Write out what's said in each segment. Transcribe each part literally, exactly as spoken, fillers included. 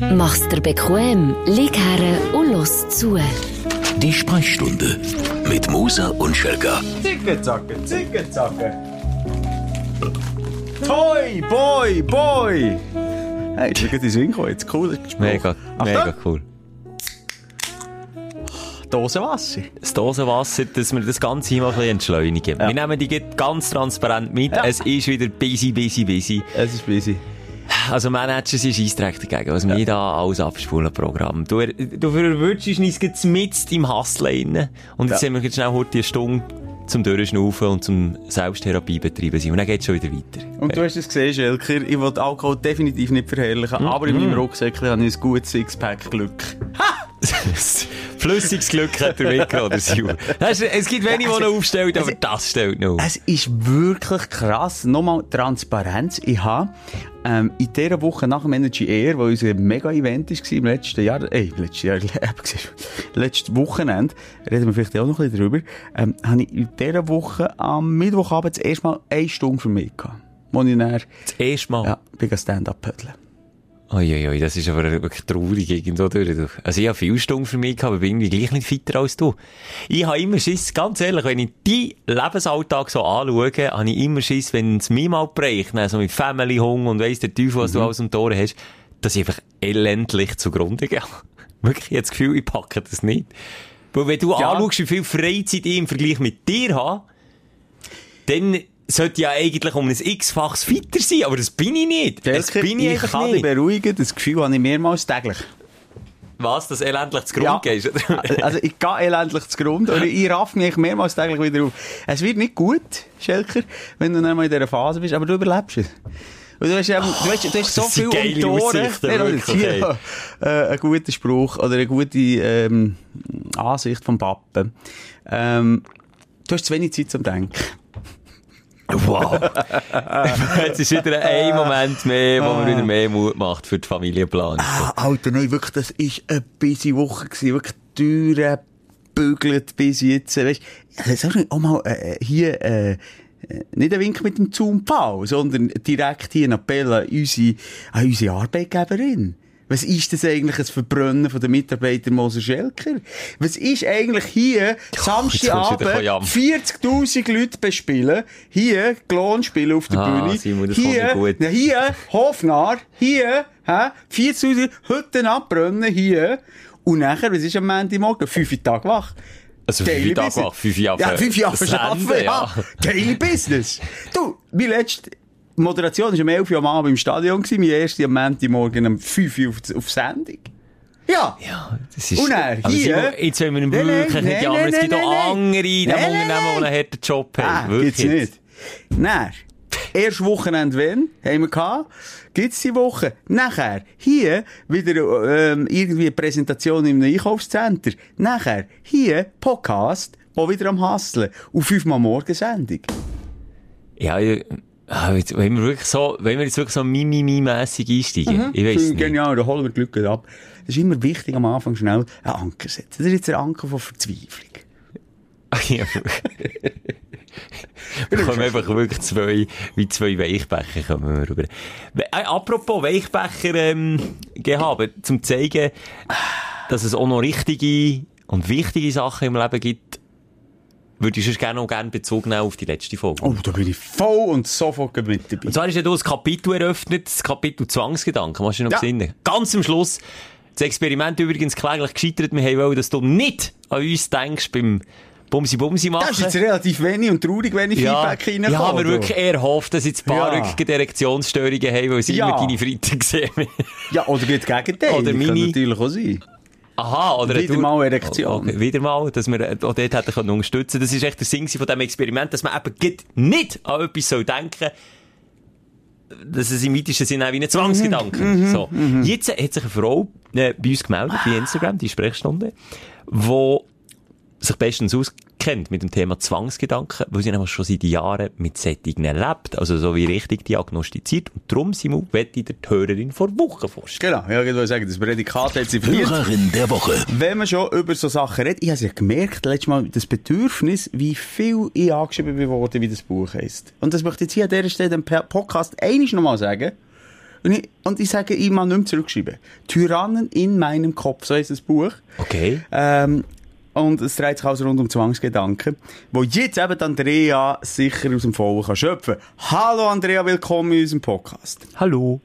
Mach's dir bequem, lieg her und los zu. Die Sprechstunde mit Musa und Schelga. Zicke-Zacke, Zicke-Zacke. Toi, Boy, Boy. Hey, jetzt geht die Swingo, jetzt cool. Mega, Ach, mega da? cool. Dosenwasser. Das Dosenwasser, dass wir das Ganze mal ein bisschen entschleunigen. Ja. Wir nehmen die ganz transparent mit. Ja. Es ist wieder busy, busy, busy. Es ist busy. Also Manager sind Scheissdreck dagegen, was ja. wir da alles abspulen Programm. Du, du verwirrst uns jetzt mit im Hustle rein. Und jetzt ja. haben wir jetzt schnell heute eine Stunde zum Durchschnaufen und zum Selbsttherapie betreiben sein. Und dann geht es schon wieder weiter. Und ja. du hast es gesehen, Schelker, ich will Alkohol definitiv nicht verherrlichen, mhm. aber in meinem Rucksäckchen habe ich ein gutes Sixpack-Glück. Ha! Flüssiges Glück hat er mitgenommen, Simon. Es gibt wenige, die noch aufstellen, aber das stellt noch. Es ist wirklich krass. Nochmal Transparenz. Ich habe ähm, in dieser Woche nach dem Energy Air, wo unser Mega-Event war im letzten Jahr, ey, äh, letztes Jahr, letztes Wochenende, reden wir vielleicht auch noch ein bisschen drüber, ähm, habe ich in dieser Woche am Mittwochabend das erste Mal eine Stunde für mich gehabt. Wo ich dann, das erste Mal? Ja, wegen Stand-Up-Pödeln. Uiuiui, ui, das ist aber wirklich traurig irgendwo durch. Also ich habe viele Stunden für mich gehabt, aber bin irgendwie gleich nicht fitter als du. Ich habe immer Schiss, ganz ehrlich, wenn ich deinen Lebensalltag so anschaue, habe ich immer Schiss, wenn es mir mal bricht, also mit Family, Hunger und weiss der Teufel, was mhm. du alles um die Ohren hast, dass ich einfach elendlich zugrunde gehe. Wirklich, ich habe das Gefühl, ich packe das nicht. Weil wenn du ja. anschaust, wie viel Freizeit ich im Vergleich mit dir habe, dann... sollte ja eigentlich um ein x-faches fitter sein, aber das bin ich nicht. Das bin ich, ich kann nicht. Dich beruhigen, das Gefühl habe ich mehrmals täglich. Was, dass elendlich zu Grund ja. gehst? Also ich gehe elendlich zu Grund, oder ich raff mich mehrmals täglich wieder auf. Es wird nicht gut, Schelker, wenn du einmal in dieser Phase bist, aber du überlebst es. Und du hast, eben, oh, du hast, du hast so viel um die Ohren. Nein, ja, äh, ein guter Spruch oder eine gute ähm, Ansicht vom Pappen. Ähm, du hast zu wenig Zeit zum Denken. Wow! Jetzt ist wieder ein Moment mehr, wo man wieder mehr Mut macht für die Familienplanung. Ah, Alter, nein, wirklich, das war eine busy Woche gewesen, wirklich teure bügelt bis jetzt, weißt du, sag ich auch mal, äh, hier, äh, nicht ein Wink mit dem Zoom-Pau, sondern direkt hier ein Appell an unsere, an unsere Arbeitgeberin. Was ist das eigentlich, das Verbrennen von den Mitarbeitern Moser Schelker? Was ist eigentlich hier, oh, Samstagabend, vierzigtausend Leute bespielen, hier Klon spielen auf der ah, Bühne, Simon, das hier, gut. Na, hier, Hofnarr, hier, vierzigtausend Hütten abbrennen, hier, und nachher, was ist am Montagmorgen? fünf Tage wach. Also fünf Tage wach, fünf Jahre Ja, fünf Jahre arbeiten, ja. ja. Daily Business. Du, mein letztes... Die Moderation war um elf Uhr am Abend im Stadion, mein erster am Montagmorgen um fünf Uhr auf, auf Sendung. Ja! Ja, das ist... Und er, hier... Sie, jetzt wollen wir ihn wirklich nicht jammern, es gibt auch andere in dem Unternehmen, die einen harten Job haben. Nein, gibt's nicht. Nein. Erst Wochenende, wenn, haben wir gehabt, gibt's die Woche. Nachher, hier, wieder ähm, irgendwie eine Präsentation im Einkaufscenter. Nachher, hier, Podcast, auch wieder am Hustlen. Und fünfmal morgen Sendung. Ja, ja... Ah, jetzt, wenn wir wirklich so, wenn wir jetzt wirklich so mimimi-mässig einsteigen, mhm. ich weiss nicht. Genial, da holen wir Glück ab. Es ist immer wichtig, am Anfang schnell einen Anker setzen. Das ist jetzt ein Anker von Verzweiflung. Ja. Wir kommen einfach wirklich zwei, wie zwei Weichbecher kommen wir rüber. Apropos Weichbecher, ähm, gehabt, zum zeigen, dass es auch noch richtige und wichtige Sachen im Leben gibt, würde ich gerne auch gerne Bezug nehmen auf die letzte Folge. Oh, da bin ich voll und sofort mit dabei. Und zwar ist ja da das Kapitel eröffnet, das Kapitel Zwangsgedanken, hast du noch ja. gesehen? Ganz am Schluss, das Experiment übrigens kläglich gescheitert, wir wollen, dass du nicht an uns denkst beim Bumsi-Bumsi machen. Das ist jetzt relativ wenig und traurig, wenig ja. Feedback reinkommt. Ja, aber oder? wirklich eher hofft, dass jetzt ein paar ja. Erektionsstörungen haben, weil sie ja. immer deine Freitag sehen. Ja, oder geht das Gegenteil. Oder meine... kann natürlich auch sein. Aha, oder wieder mal Erektion. Okay, wieder mal, dass wir auch dort hätten unterstützen können. Das ist echt der Sinn von diesem Experiment, dass man eben nicht an etwas denken soll, dass es im weitesten Sinne auch wie ein Zwangsgedanke ist. Mm-hmm, so. Mm-hmm. Jetzt hat sich eine Frau äh, bei uns gemeldet, bei Instagram, die Sprechstunde, die sich bestens auskennt mit dem Thema Zwangsgedanken, weil sie nämlich schon seit Jahren mit solchen lebt, also so wie richtig diagnostiziert. Und darum, Simon, möchte ich dir die Hörerin vor Wochen vorstellen. Genau, ja, ich würde sagen, das Prädikat hat sie verdient. Hörerin der Woche. Wenn man schon über so Sachen redet, ich habe es ja gemerkt, letztes Mal das Bedürfnis, wie viel ich angeschrieben wurde, wie das Buch heisst. Und das möchte ich jetzt hier an dieser Stelle im Podcast einmal nochmal sagen. Und ich, und ich sage ihm mal nicht mehr zurückschreiben. Tyrannen in meinem Kopf, so heisst das Buch. Okay. Ähm, und es dreht sich also rund um Zwangsgedanken, wo jetzt eben Andrea sicher aus dem Vollen kann schöpfen. Hallo Andrea, willkommen in unserem Podcast. Hallo.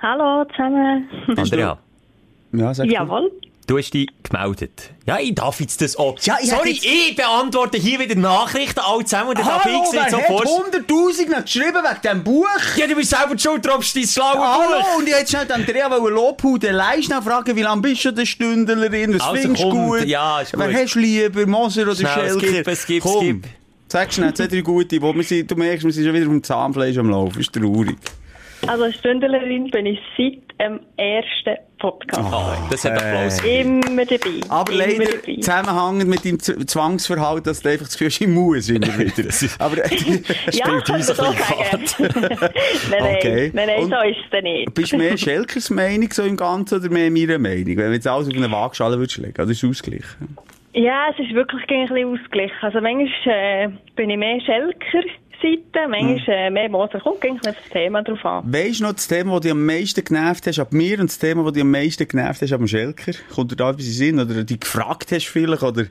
Hallo zusammen. Andrea. Ja, sag Jawohl. Du. Du hast dich gemeldet. Ja, ich darf jetzt das auch. Ja, ich Sorry, jetzt... ich beantworte hier wieder Nachrichten all zusammen. Und dann Hallo, darf ich wer hat hunderttausend geschrieben wegen diesem Buch? Ja, du bist selber schuld, du bist dein schlauer Hallo, Buch. Hallo, und ich hätte schnell Andrea Lobhude leisten fragen, wie lange bist du denn Stündlerin? Was also, findest du gut? Ja, ist gut. Wer hast du lieber, Moser oder schnell, Schelker? Skip, skip, skip. Sag schnell, zwei, drei gute. Wo wir sind, du merkst, wir sind schon wieder um Zahnfleisch am Laufen. Ist traurig. Also Stündlerin bin ich seit dem ersten Podcast. Oh, das hat Applaus. Hey. Immer dabei. Aber immer leider dabei. Zusammenhängend mit deinem Z- Zwangsverhalten, dass du einfach das Gefühl hast, ich muss immer wieder. Aber ja, kann man so sagen. Nein, okay. nein, nein, so ist es dann nicht. Bist du mehr Schelkers Meinung so im Ganzen oder mehr meiner Meinung? Wenn du jetzt alles auf eine Waagschale würdest legen, also ist es ausgeglichen? Ja, es ist wirklich ein bisschen ausgeglichen. Also manchmal äh, bin ich mehr Schelker. Seite, manchmal äh, mehr Moser. Kommt eigentlich auf das Thema drauf an. Weisst du noch das Thema, das dich am meisten genervt hast ab mir und das Thema, das dich am meisten genervt hast ab dem Schelker? Kommt dir da etwas in Sinn? Oder dich gefragt hast vielleicht? Oder?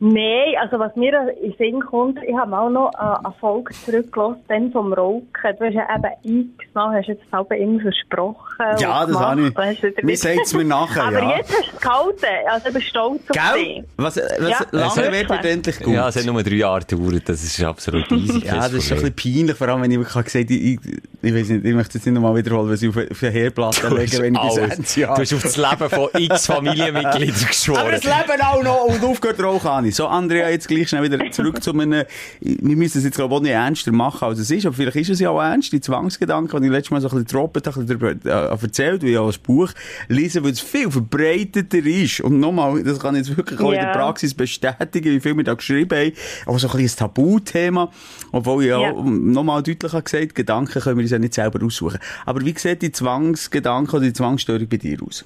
Nein, also was mir in Sinn kommt, ich habe auch noch eine Folge zurückgelassen, dann vom Rauchen. Du hast ja eben x-mal, hast jetzt halb immer versprochen. Ja, das habe ich. Mir sagt es mir nachher, aber ja. Jetzt hast du es gehalten, also ich bin stolz auf dich. Was, was ja, lange wird wird endlich gut. Ja, es hat nur drei Jahre gedauert, das ist absolut easy. Ja, das ist ein bisschen peinlich, vor allem wenn ich wirklich gesagt habe, ich, ich, ich weiß nicht, ich möchte es jetzt nicht nochmal wiederholen, was ich auf, auf eine Herdplatte lege, wenn ich das ja. Du hast auf das Leben von x Familienmitgliedern geschworen. Aber das Leben auch noch und aufgehört rauchen habe ich. So, Andrea, jetzt gleich schnell wieder zurück zu meinen... Wir müssen es jetzt, glaube ich, auch nicht ernster machen, als es ist, aber vielleicht ist es ja auch ernst, die Zwangsgedanken, die ich letztes Mal so ein bisschen droppet, ein bisschen darüber erzählt, wie ich auch ein Buch lese, weil es viel verbreiteter ist. Und nochmal, das kann ich jetzt wirklich auch yeah. in der Praxis bestätigen, wie viel wir da geschrieben haben, aber so ein bisschen ein Tabuthema, obwohl ich yeah. auch nochmal deutlich habe gesagt, Gedanken können wir uns ja nicht selber aussuchen. Aber wie sieht die Zwangsgedanken oder die Zwangsstörung bei dir aus?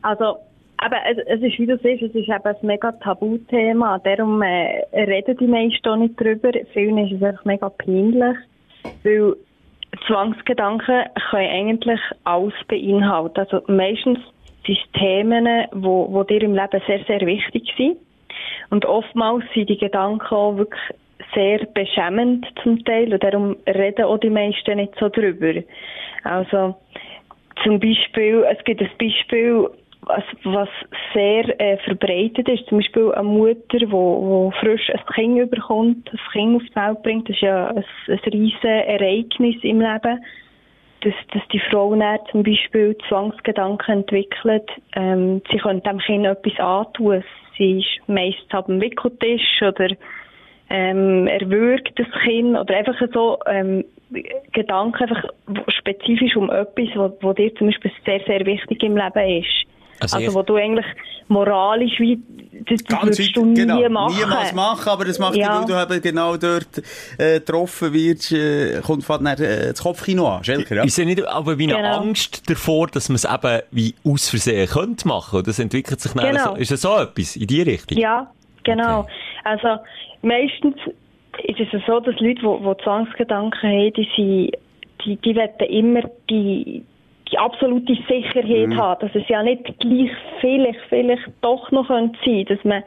Also... Aber es, es ist, wie du siehst, es ist eben ein mega Tabuthema. Darum äh, reden die meisten auch nicht drüber. Vielen ist es einfach mega peinlich, weil Zwangsgedanken können eigentlich alles beinhalten. Also meistens sind es Themen, die wo, wo dir im Leben sehr, sehr wichtig sind. Und oftmals sind die Gedanken auch wirklich sehr beschämend zum Teil. Und darum reden auch die meisten nicht so drüber. Also zum Beispiel, es gibt ein Beispiel, was sehr äh, verbreitet ist, zum Beispiel eine Mutter, die wo, wo frisch ein Kind überkommt, ein Kind auf die Welt bringt, das ist ja ein, ein riesiges Ereignis im Leben, dass, dass die Frau dann zum Beispiel Zwangsgedanken entwickelt, ähm, sie könnte dem Kind etwas antun, sie ist meistens ab dem Wickeltisch oder ähm, erwürgt das Kind oder einfach so ähm, Gedanken einfach spezifisch um etwas, was, was dir zum Beispiel sehr, sehr wichtig im Leben ist. Also, also wo du eigentlich moralisch wie, das würdest du nie genau, machen. Niemals machen, aber das macht ja. dich, weil du eben genau dort äh, getroffen wirst, äh, kommt fast dann äh, das Kopfkino an, Schelker, ja? Ist ja nicht aber wie eine genau. Angst davor, dass man es eben wie aus Versehen könnte machen, das entwickelt sich dann genau. so, ist das so etwas in die Richtung? Ja, genau. Okay. Also meistens ist es so, dass Leute, die Zwangsgedanken haben, die sind, die, die wollen immer die die absolute Sicherheit mhm. haben, dass es ja nicht gleich vielleicht, vielleicht doch noch sein könnte, dass man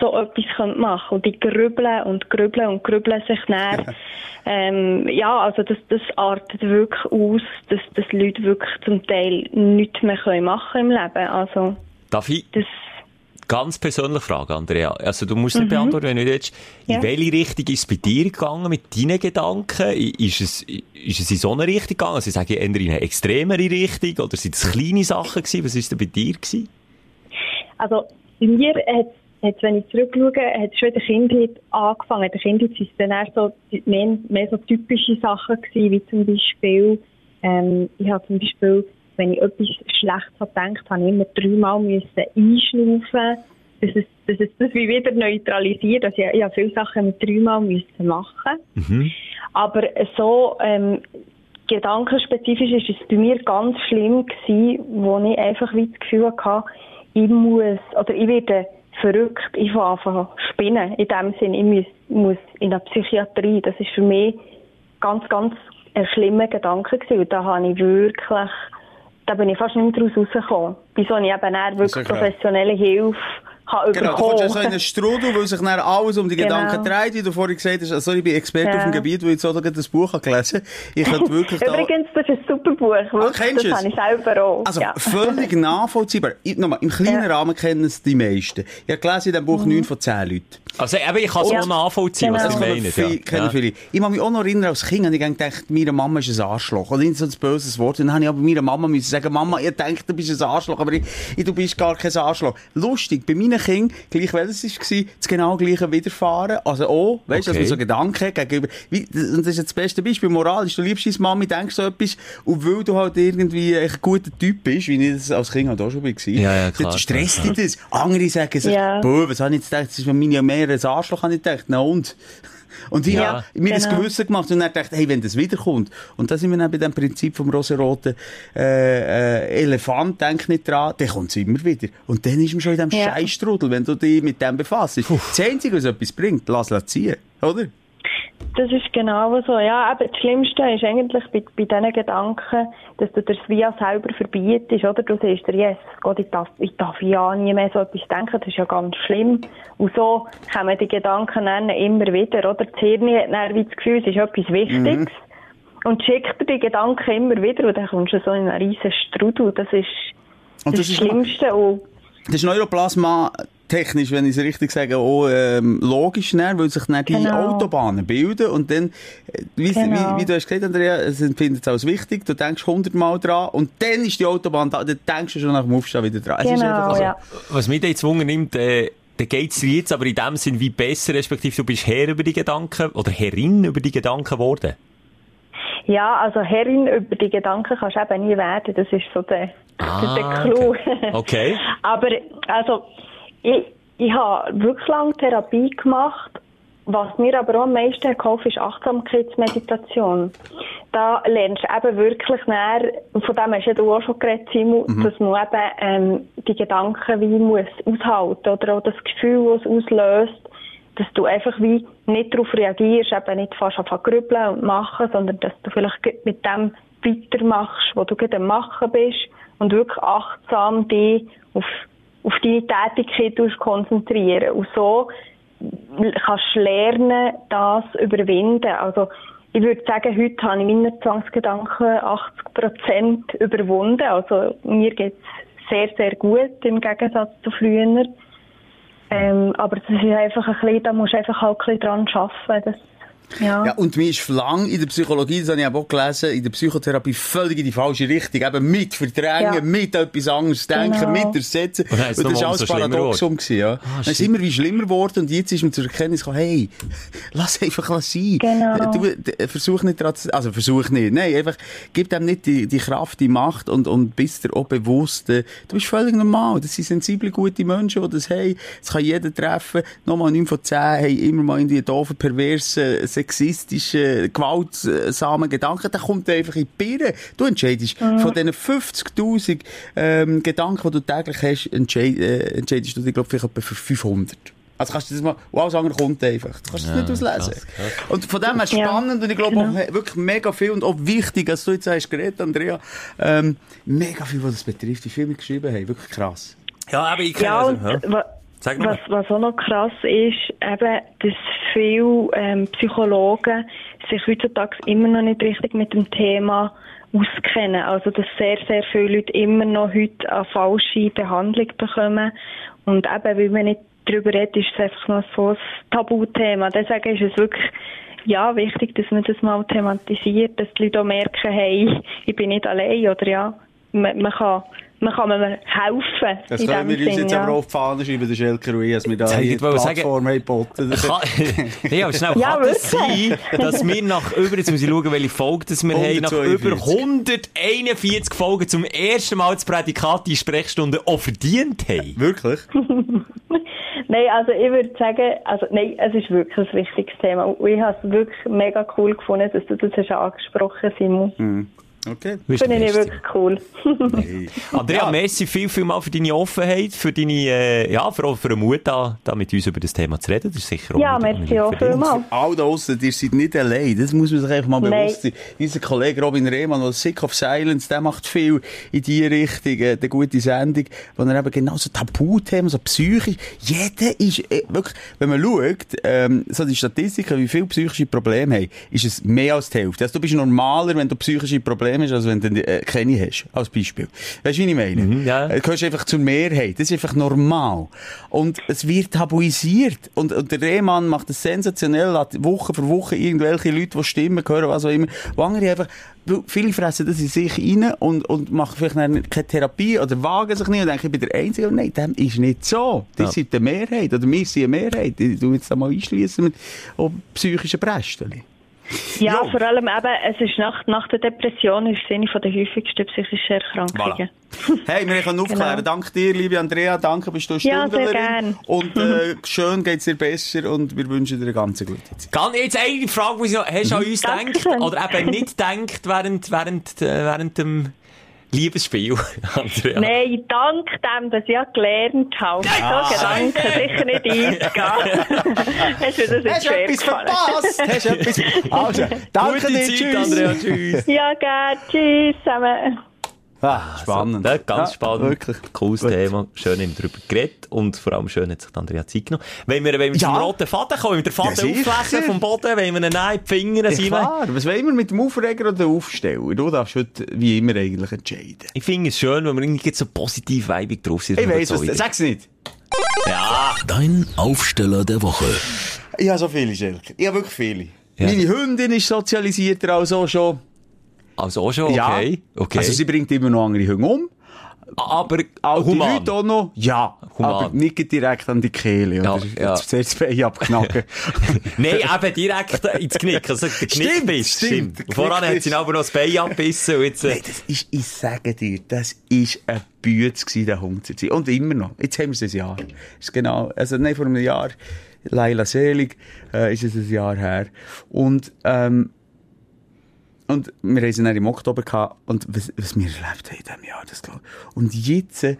so etwas machen könnte. Und die grübeln und grübeln und grübeln sich näher. Ja. Ähm, ja, also das, das artet wirklich aus, dass, dass Leute wirklich zum Teil nichts mehr machen können im Leben. Also, darf ich das ganz persönlich fragen, Andrea? Also du musst nicht mhm. beantworten, wenn du jetzt ja. in welche Richtung ist es bei dir gegangen mit deinen Gedanken? Ist es, ist es in so eine Richtung gegangen? Also ich sage eher in eine extremere Richtung oder sind es kleine Sachen gewesen? Was war denn bei dir gewesen? Also bei mir hat es, wenn ich zurückschaue, hat es schon in der Kindheit angefangen. In der Kindheit waren es dann erst so, mehr, mehr so typische Sachen gewesen, wie zum Beispiel, ähm, ich habe zum Beispiel wenn ich etwas Schlechtes habe gedacht, habe ich immer dreimal müssen einschnaufen, dass es, dass es das wie wieder neutralisiert. Also ich, ich habe viele Sachen dreimal müssen machen. Mhm. Aber so ähm, gedankenspezifisch ist es bei mir ganz schlimm gewesen, wo ich einfach wie das Gefühl hatte, ich muss, oder ich werde verrückt, ich fange an zu spinnen. In dem Sinne, ich muss, muss in der Psychiatrie. Das ist für mich ganz, ganz ein schlimmer Gedanke gewesen. Und da habe ich wirklich, da bin ich fast nicht mehr daraus rausgekommen. Wieso ich eben dann wirklich professionelle Hilfe habe genau, bekommen. Genau, du kommst ja so in einen Strudel, weil sich dann alles um die genau. Gedanken dreht, wie du vorhin gesagt hast, also ich bin Experte ja. auf dem Gebiet, weil ich jetzt auch gerade das Buch habe gelesen. Ich könnte wirklich da... Übrigens, das ist ein super Buch. Ah, kennst du es? Das habe ich selber auch. Also ja. völlig nachvollziehbar. Ich, nochmal, im kleinen ja. Rahmen kennen es die meisten. Ich habe gelesen in diesem Buch mhm. neun von zehn Leuten. Also eben, ich kann es ja. auch nachvollziehen, genau. was ich meine. Viel, ja. viele. Ich kann mich auch noch erinnern, als Kind habe ich gedacht, meine Mama ist ein Arschloch. Oder so ein böses Wort. Dann habe ich aber meiner Mama müssen sagen, Mama, ihr denkt, du bist ein Arschloch, aber ich, ich, du bist gar kein Arschloch. Lustig, bei meinen Kindern, gleich welches es war, das genau gleiche Widerfahren. Also auch, weißt du, okay. dass man so Gedanken gegenüber... Wie, und das ist jetzt das beste Beispiel, moralisch. Du liebst deine Mami, denkst so etwas, und weil du halt irgendwie ein guter Typ bist, wie ich das als Kind halt auch schon war, ja, ja, klar, dann stresst dich das. Andere sagen sich, ja. boah, was habe ich jetzt gedacht, das ist meine Mama, ein Arschloch, habe ich gedacht. Na und? Und ich ja, habe mir genau. ein Gewissen gemacht und dann dachte, hey, wenn das wiederkommt. Und da sind wir dann bei dem Prinzip vom rosenroten äh, äh, Elefant, denk nicht dran, dann kommt es immer wieder. Und dann ist man schon in diesem ja. Scheißstrudel, wenn du dich mit dem befasst. Das Einzige, was etwas bringt, lass es ziehen, oder? Das ist genau so. Ja, eben das Schlimmste ist eigentlich bei, bei diesen Gedanken, dass du dir das Via selber verbietest, oder? Du siehst dir, yes, Gott, ich darf, ich darf ja nie mehr so etwas denken, das ist ja ganz schlimm. Und so kommen die Gedanken dann immer wieder, oder? Das Hirn hat dann wie das Gefühl, es ist etwas Wichtiges. Mhm. Und schickt dir die Gedanken immer wieder und dann kommst du so in einen riesen Strudel. Das ist das, das ist Schlimmste. Und das ist Neuroplasma... technisch, wenn ich es richtig sage, auch ähm, logisch, näher, weil sich dann die genau. Autobahnen bilden und dann, wie, genau. wie, wie du hast gesagt, Andrea, es empfindet es als wichtig, du denkst hundertmal dran und dann ist die Autobahn da, dann denkst du schon nach dem Aufstehen wieder dran. Genau, es ist also, ja. Was mich da gezwungen nimmt, äh, dann geht es dir jetzt aber in dem Sinn wie besser, respektive du bist Herr über die Gedanken oder Herrin über die Gedanken geworden. Ja, also Herrin über die Gedanken kannst du eben nie werden, das ist so der, ah, der Clou. Okay. okay. Aber, also, Ich, ich habe wirklich lange Therapie gemacht. Was mir aber auch am meisten geholfen ist Achtsamkeitsmeditation. Da lernst du eben wirklich näher, von dem hast du auch schon geredet, Simon, mhm. dass man eben ähm, die Gedanken wie muss aushalten oder auch das Gefühl, das es auslöst, dass du einfach wie nicht darauf reagierst, eben nicht fast anfangen zu grübeln und machen, sondern dass du vielleicht mit dem weitermachst, was du gerade am Machen bist und wirklich achtsam dich auf auf deine Tätigkeit konzentrieren. Und so kannst du lernen, das überwinden. Also, ich würde sagen, heute habe ich meine Zwangsgedanken achtzig Prozent überwunden. Also, mir geht es sehr, sehr gut im Gegensatz zu früher. Ähm, aber das ist einfach ein bisschen, da musst du einfach halt ein bisschen dran arbeiten. Das Ja. ja, und mir ist lang in der Psychologie, das habe ich auch gelesen, in der Psychotherapie völlig in die falsche Richtung. Eben mit verdrängen, ja. mit etwas anderes denken, genau. mit ersetzen. Und das war alles Paradoxum. Es ja. ah, ist immer wie schlimmer geworden und jetzt ist man zur Erkenntnis gekommen, hey, lass einfach lass sein. Genau. Du, du, versuch nicht daran zu, also versuch nicht, nein, einfach gib dem nicht die, die Kraft, die Macht und, und bist dir auch bewusst, du bist völlig normal. Das sind sensible, gute Menschen, die das haben. Das kann jeder treffen. Nochmal neun von zehn haben immer mal in die doofen, perversen, sexistische, gewaltsamen Gedanken, der kommt einfach in die Birne. Du entscheidest mhm. von diesen fünfzigtausend ähm, Gedanken, die du täglich hast, entscheid, äh, entscheidest du dich, glaube ich, vielleicht etwa für fünfhundert. Also kannst du das mal, wow, das andere kommt einfach. Das kannst du ja, nicht auslesen. Krass, krass. Und von dem her spannend ja. und ich glaube auch genau. wirklich mega viel und auch wichtig, als du jetzt hast geredet, Andrea, ähm, mega viel, was das betrifft, wie viel wir geschrieben haben. Wirklich krass. Ja, aber ich kenne das. Ja, Was, was auch noch krass ist, eben, dass viele ähm, Psychologen sich heutzutage immer noch nicht richtig mit dem Thema auskennen. Also, dass sehr, sehr viele Leute immer noch heute eine falsche Behandlung bekommen. Und eben, weil man nicht darüber redet, ist es einfach noch so ein Tabuthema. Deswegen ist es wirklich ja wichtig, dass man das mal thematisiert, dass die Leute auch merken, hey, ich bin nicht allein, oder ja, man, man kann... Man kann mir helfen. Das können wir Sinn, uns jetzt ja. aber auf die Fahne schreiben, der Schelker Ruiz, dass wir da eine Plattform geboten haben. Ja, schnell, ja, kann es das sein, dass wir nach über, jetzt muss ich schauen, welche Folge das wir haben, nach über hunderteinundvierzig Folgen zum ersten Mal das Prädikat in Sprechstunde auch verdient haben? Wirklich? Nein, also ich würde sagen, also nein, es ist wirklich ein wichtiges Thema. Und ich habe es wirklich mega cool gefunden, dass du das hast angesprochen hast, Simon. Mhm. Okay. Finde ich wirklich cool. Hey. Andrea, ja. Merci viel, viel mal für deine Offenheit, für deine, äh, ja, für, für den Mut, da, da mit uns über das Thema zu reden. Das ist sicher auch ja, merci auch viel mal. All da aussen, ihr seid nicht allein. Das muss man sich einfach mal Nein. bewusst sein. Dieser Kollege Robin Rehmann, der Sick of Silence, der macht viel in die Richtung, äh, eine gute Sendung, wo er eben genau so Tabuthemen, so psychisch, jeder ist, äh, wirklich, wenn man schaut, ähm, so die Statistiken, wie viele psychische Probleme haben, ist es mehr als die Hälfte. Also, du bist normaler, wenn du psychische Probleme ist, als wenn du äh, keine hast, als Beispiel. Weißt du, wie ich meine? Mhm, ja. Du gehörst einfach zur Mehrheit. Das ist einfach normal. Und es wird tabuisiert. Und, und der Rehmann macht das sensationell, hat Woche für Woche irgendwelche Leute, die Stimmen hören, was auch immer. Und andere einfach, viele fressen das in sich rein und, und machen vielleicht eine, keine Therapie oder wagen sich nicht und denken, ich bin der Einzige. Aber nein, dem ist nicht so. Die ja. sind die Mehrheit. Oder wir sind eine Mehrheit. Ich tu jetzt da mal einschliessen mit psychischen Brästchen. Ja, jo. Vor allem eben, es ist nach, nach der Depression ist eine der häufigsten psychischen Erkrankungen. Voilà. Hey, wir können aufklären. Genau. Danke dir, liebe Andrea. Danke, bist du Stündlerin. Ja, sehr gerne. Und äh, schön geht es dir besser und wir wünschen dir eine ganze gute Zeit. Kann jetzt eine Frage, die noch, hast du an uns gedacht oder eben nicht gedacht während, während, während dem Liebesspiel, Andrea? Nein, dank dem, dass ich gelernt habe. Ah, so Gedanken sicher nicht eingehen. Hast du das jetzt schwer gefallen? Hast du etwas verpasst? Hast du etwas also, danke gute dir, Zeit, tschüss. Andrea, tschüss. Ja, gerne, tschüss zusammen. Ah, spannend. Also, ganz ja, spannend. Wirklich. Cooles Gut. Thema. Schön haben wir darüber geredet. Und vor allem schön hat sich Andrea Zeit genommen. Wenn wir, wenn wir ja. zum roten Faden kommen, wenn wir den Faden ja, auflesen vom Boden, wenn wir ihn nehmen, die Finger ja, klar. Was wollen wir mit dem Aufreger oder dem Aufsteller? Du darfst heute wie immer eigentlich entscheiden. Ich finde es schön, wenn wir irgendwie so positiv weibig drauf sind. Ich weiss was. Sag's nicht. Ja. Dein Aufsteller der Woche. Ich habe so viele, Schelker. Ich habe wirklich viele. Ja. Meine Hündin ist sozialisierter als auch schon. Also auch schon, okay. Ja. okay. Also sie bringt immer noch andere Hunde um. Aber auch die Leute auch noch, ja. Human. Aber nicht direkt an die Kehle. Oder? Ja, jetzt ja. das Bein abknacken. Nein, eben direkt ins Knick. Also der Knickbiss, stimmt. stimmt. Voran hat sie aber noch das Bein abbissen. Und jetzt, äh. Nein, das ist, ich sage dir, das ist ein Bütz gewesen, der Hund zu sein. Und immer noch. Jetzt haben wir es ein Jahr. Ist genau, also nein, vor einem Jahr, Leila Selig, äh, ist es ein Jahr her. Und, ähm, Und wir haben sie dann im Oktober gehabt. Und was, was wir erlebt haben in diesem Jahr, das glaube ich. Und jetzt, äh,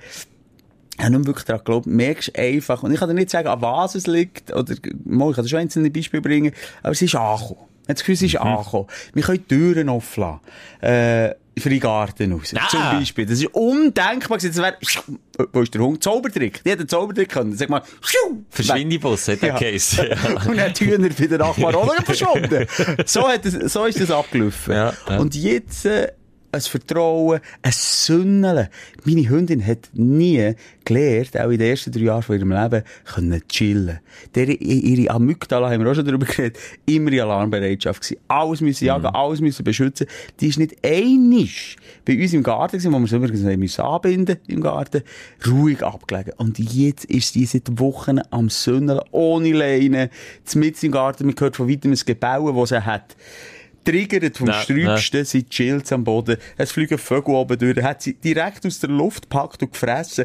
ich habe nicht wirklich daran geglaubt, merkst einfach, und ich kann dir nicht sagen, an was es liegt, oder, mal, ich kann dir schon einzelne Beispiele bringen, aber sie ist angekommen. Ich habe das Gefühl, sie ist mhm. angekommen. Wir können die Türen offen lassen. Äh, für den Garten raus. Nein. Zum Beispiel. Das ist undenkbar gewesen. Das wäre, wo ist der Hund? Zaubertrick. Die hätte einen Zaubertrick können. Sag mal, Verschwindibus hat der Case. Ja. Ja. Und dann Hühner bei den Nachbarn auch noch verschwunden. So, hat das, so ist das abgelaufen. Ja, ja. Und jetzt, äh, ein Vertrauen, ein Sünneln. Meine Hündin hat nie gelernt, auch in den ersten drei Jahren von ihrem Leben, können chillen. Der, ihre Amygdala, haben wir auch schon darüber geredet, immer in Alarmbereitschaft gewesen. Alles müssen jagen, mhm. alles müssen beschützen. Die ist nicht einisch bei uns im Garten gewesen, wo wir sie übrigens anbinden im Garten, ruhig abgelegen. Und jetzt ist sie seit Wochen am Sünneln, ohne Leine, mitten im Garten. Man hört von weitem ein Gebaue, das sie hat. Triggert vom Sträubsten, sie chillt am Boden, es fliegen Vögel oben durch, hat sie direkt aus der Luft gepackt und gefressen.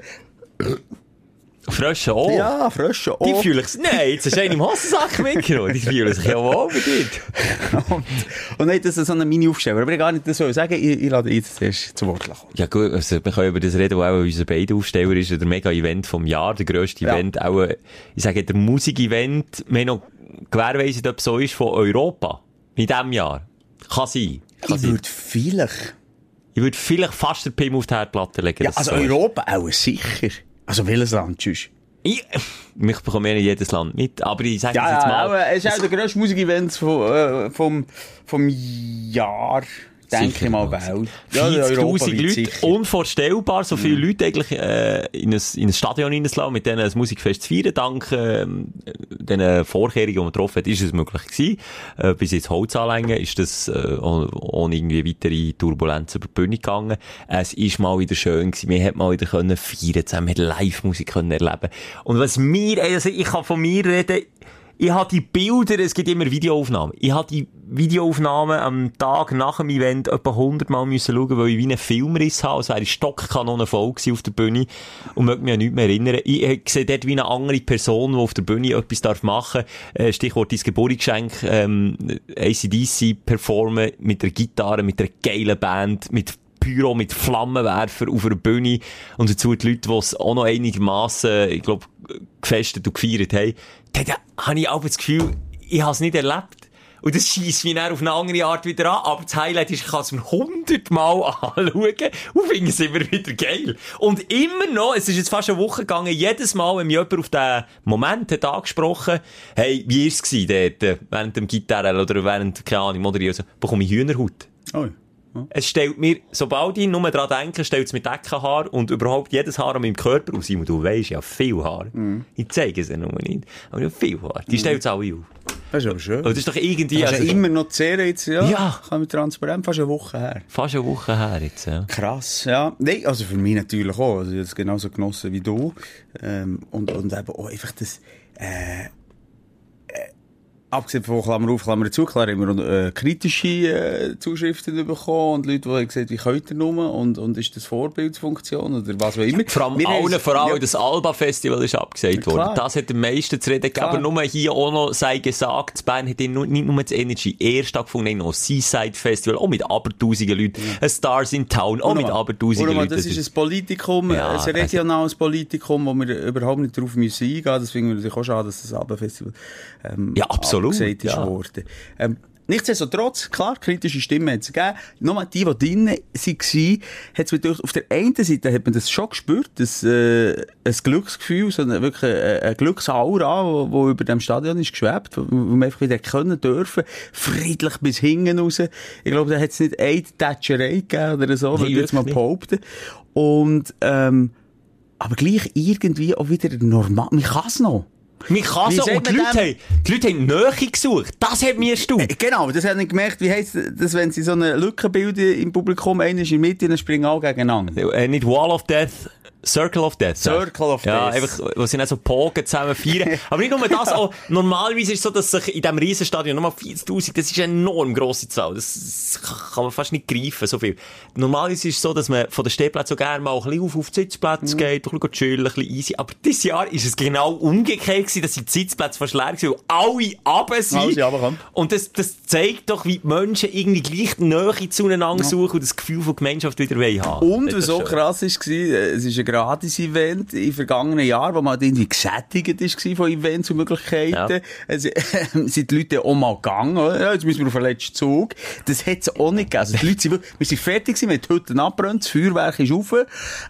Frösche auch? Ja, Frösche auch. Die fühlen sich, nein, jetzt ist einer im Hosensack mitgenommen, die fühlen sich ja wohl mit dir. Und, und nicht, dass es so eine Mini-Aufsteller, aber ich gar nicht das soll sagen, ich, ich lade jetzt erst zu Wort kommen. Ja gut, also wir können über das reden, was auch unser beide Aufsteller ist, der Mega-Event vom Jahr, der grösste ja. Event, auch, ich sage, der Musik-Event, wir haben noch gewährleistet, ob es so ist, von Europa. In diesem Jahr. Kann sein. Kann ich sein. Würde vielleicht... Ich würde vielleicht fast den Pim auf die Herdplatte legen. Ja, also so Europa ist. Auch sicher. Also welches Land, tschüss. Ich, mich bekomme ja nicht jedes Land mit, aber ich sage ja, das jetzt mal. Ja, es ist auch der grösste Musikevent vom, äh, vom, vom Jahr... Denke ich mal, Welt. Ja, vierzigtausend Leute, sicher. Unvorstellbar, so viele ja. Leute eigentlich äh, in, ein, in ein Stadion reinzulassen, mit denen ein Musikfest zu feiern. Dank äh, den Vorkehrungen, die man getroffen hat, ist es möglich gewesen. Äh, bis jetzt Holz anlängen, ist das äh, ohne irgendwie weitere Turbulenzen über die Bühne gegangen. Äh, es ist mal wieder schön gewesen. Wir haben mal wieder können feiern zusammen, wir haben Live-Musik können erleben. Und was mir, also ich kann von mir reden, Ich habe die Bilder, es gibt immer Videoaufnahmen. Ich habe die Videoaufnahmen am Tag nach dem Event etwa hundertmal müssen schauen, weil ich wie einen Filmriss habe. Es wäre Stockkanone voll gewesen auf der Bühne und möchte mich an nichts mehr erinnern. Ich sehe dort wie eine andere Person, die auf der Bühne etwas darf machen darf. Stichwort dein Geburtsgeschenk, ähm, A C D C performen mit der Gitarre, mit einer geilen Band, mit Pyro, mit Flammenwerfer auf einer Bühne und dazu die Leute, die es auch noch einigermassen, ich glaube, gefestet und gefeiert haben. Da habe ich auch das Gefühl, ich habe es nicht erlebt. Und das scheisst mich dann auf eine andere Art wieder an. Aber das Highlight ist, ich kann es mir hundertmal anschauen und finde es immer wieder geil. Und immer noch, es ist jetzt fast eine Woche gegangen, jedes Mal, wenn mich jemand auf diesen Moment hat angesprochen, hey, wie war es dort, während dem Gitarre oder während, keine Ahnung, Moderieren, also, bekomme ich Hühnerhaut. Oh. Es stellt mir, sobald ich nur daran denke, stellt es mir Deckenhaar und überhaupt jedes Haar an meinem Körper aus. Und du weisst, ja, viel Haar. Mm. Ich zeige es ja nur nicht. Aber ja, viel Haar. Die mm. stellt es alle auf. Das ist aber schön. Das ist doch irgendwie... Also ja immer noch zählen jetzt, ja. Ja. Kann mit transparent, fast eine Woche her. Fast eine Woche her jetzt, ja. Krass, ja. Nein, also für mich natürlich auch. Also ich habe es genauso genossen wie du. Ähm, und, und eben auch einfach das... Äh, abgesehen von Klammer auf, Klammer zu, klar haben wir noch, äh, kritische äh, Zuschriften bekommen und Leute, die haben gesagt, wie könnt ihr nur und, und ist das Vorbildfunktion oder was auch immer. Ja, vor allem wir allen, vor allem ja. Das Alba-Festival ist abgesagt ja, worden. Das hat am meisten zu reden gegeben, aber nur hier auch noch sei gesagt, Bern hat nicht nur das Energy eher stattgefunden, sondern auch das Seaside-Festival, auch mit abertausigen Leuten, ja. Stars in Town, auch mit abertausigen Leuten. Das ist ein Politikum, ja, ein regionales also, Politikum, wo wir überhaupt nicht drauf müssen eingehen müssen, deswegen finde ich natürlich auch schade, dass das Alba-Festival ähm, ja, absolut. Gesagt ist worden. Ähm, nichtsdestotrotz, klar, kritische Stimmen hat es gegeben. Nochmal die, die drinnen waren, hat's mit, auf der einen Seite hat man das schon gespürt, das, äh, ein Glücksgefühl, so eine, wirklich eine, eine Glücksaura, die über dem Stadion ist geschwebt, wo man einfach wieder können dürfen, friedlich bis hinten raus. Ich glaube, da hat es nicht eine Tätscherei gegeben oder so, nee, würde ich jetzt mal behaupten. Und, ähm, aber gleich irgendwie auch wieder normal, man kann es noch. Man kann so, und die Leute, haben, die Leute haben Nähe gesucht. Das hat mir erstaunt. Genau, das haben ich gemerkt. Wie heisst das, wenn sie so eine Lücke bilden im Publikum, einer ist in der Mitte, dann springen alle gegeneinander. Äh, nicht Wall of Death, Circle of Death. Circle of ja, Death. Ja, einfach, wo sie dann so Pogen zusammen feiern. Aber nicht nur das, auch normalerweise ist es so, dass sich in diesem Riesenstadion nochmal vierzigtausend, das ist eine enorm grosse Zahl. Das kann man fast nicht greifen, so viel. Normalerweise ist es so, dass man von den Stehplätzen so gerne mal ein bisschen auf, auf die Sitzplätze mhm. geht, ein bisschen chillen, ein bisschen easy. Aber dieses Jahr ist es genau umgekehrt gewesen, dass die Sitzplätze fast leer waren, alle runter sind. Alle und das, das zeigt doch, wie die Menschen irgendwie gleich die Nähe zueinander ja. suchen und das Gefühl von Gemeinschaft wieder haben. Und was so krass war, es ist ein gratis Event im vergangenen Jahr, wo man halt irgendwie gesättigt war von Events und Möglichkeiten. Ja. Also, sind die Leute auch mal gegangen. Ja, jetzt müssen wir auf den letzten Zug. Das hat es auch nicht gegeben. Also, die Leute sind, wir sind fertig, wir haben die Hütten abgebrannt, das Feuerwerk ist rauf.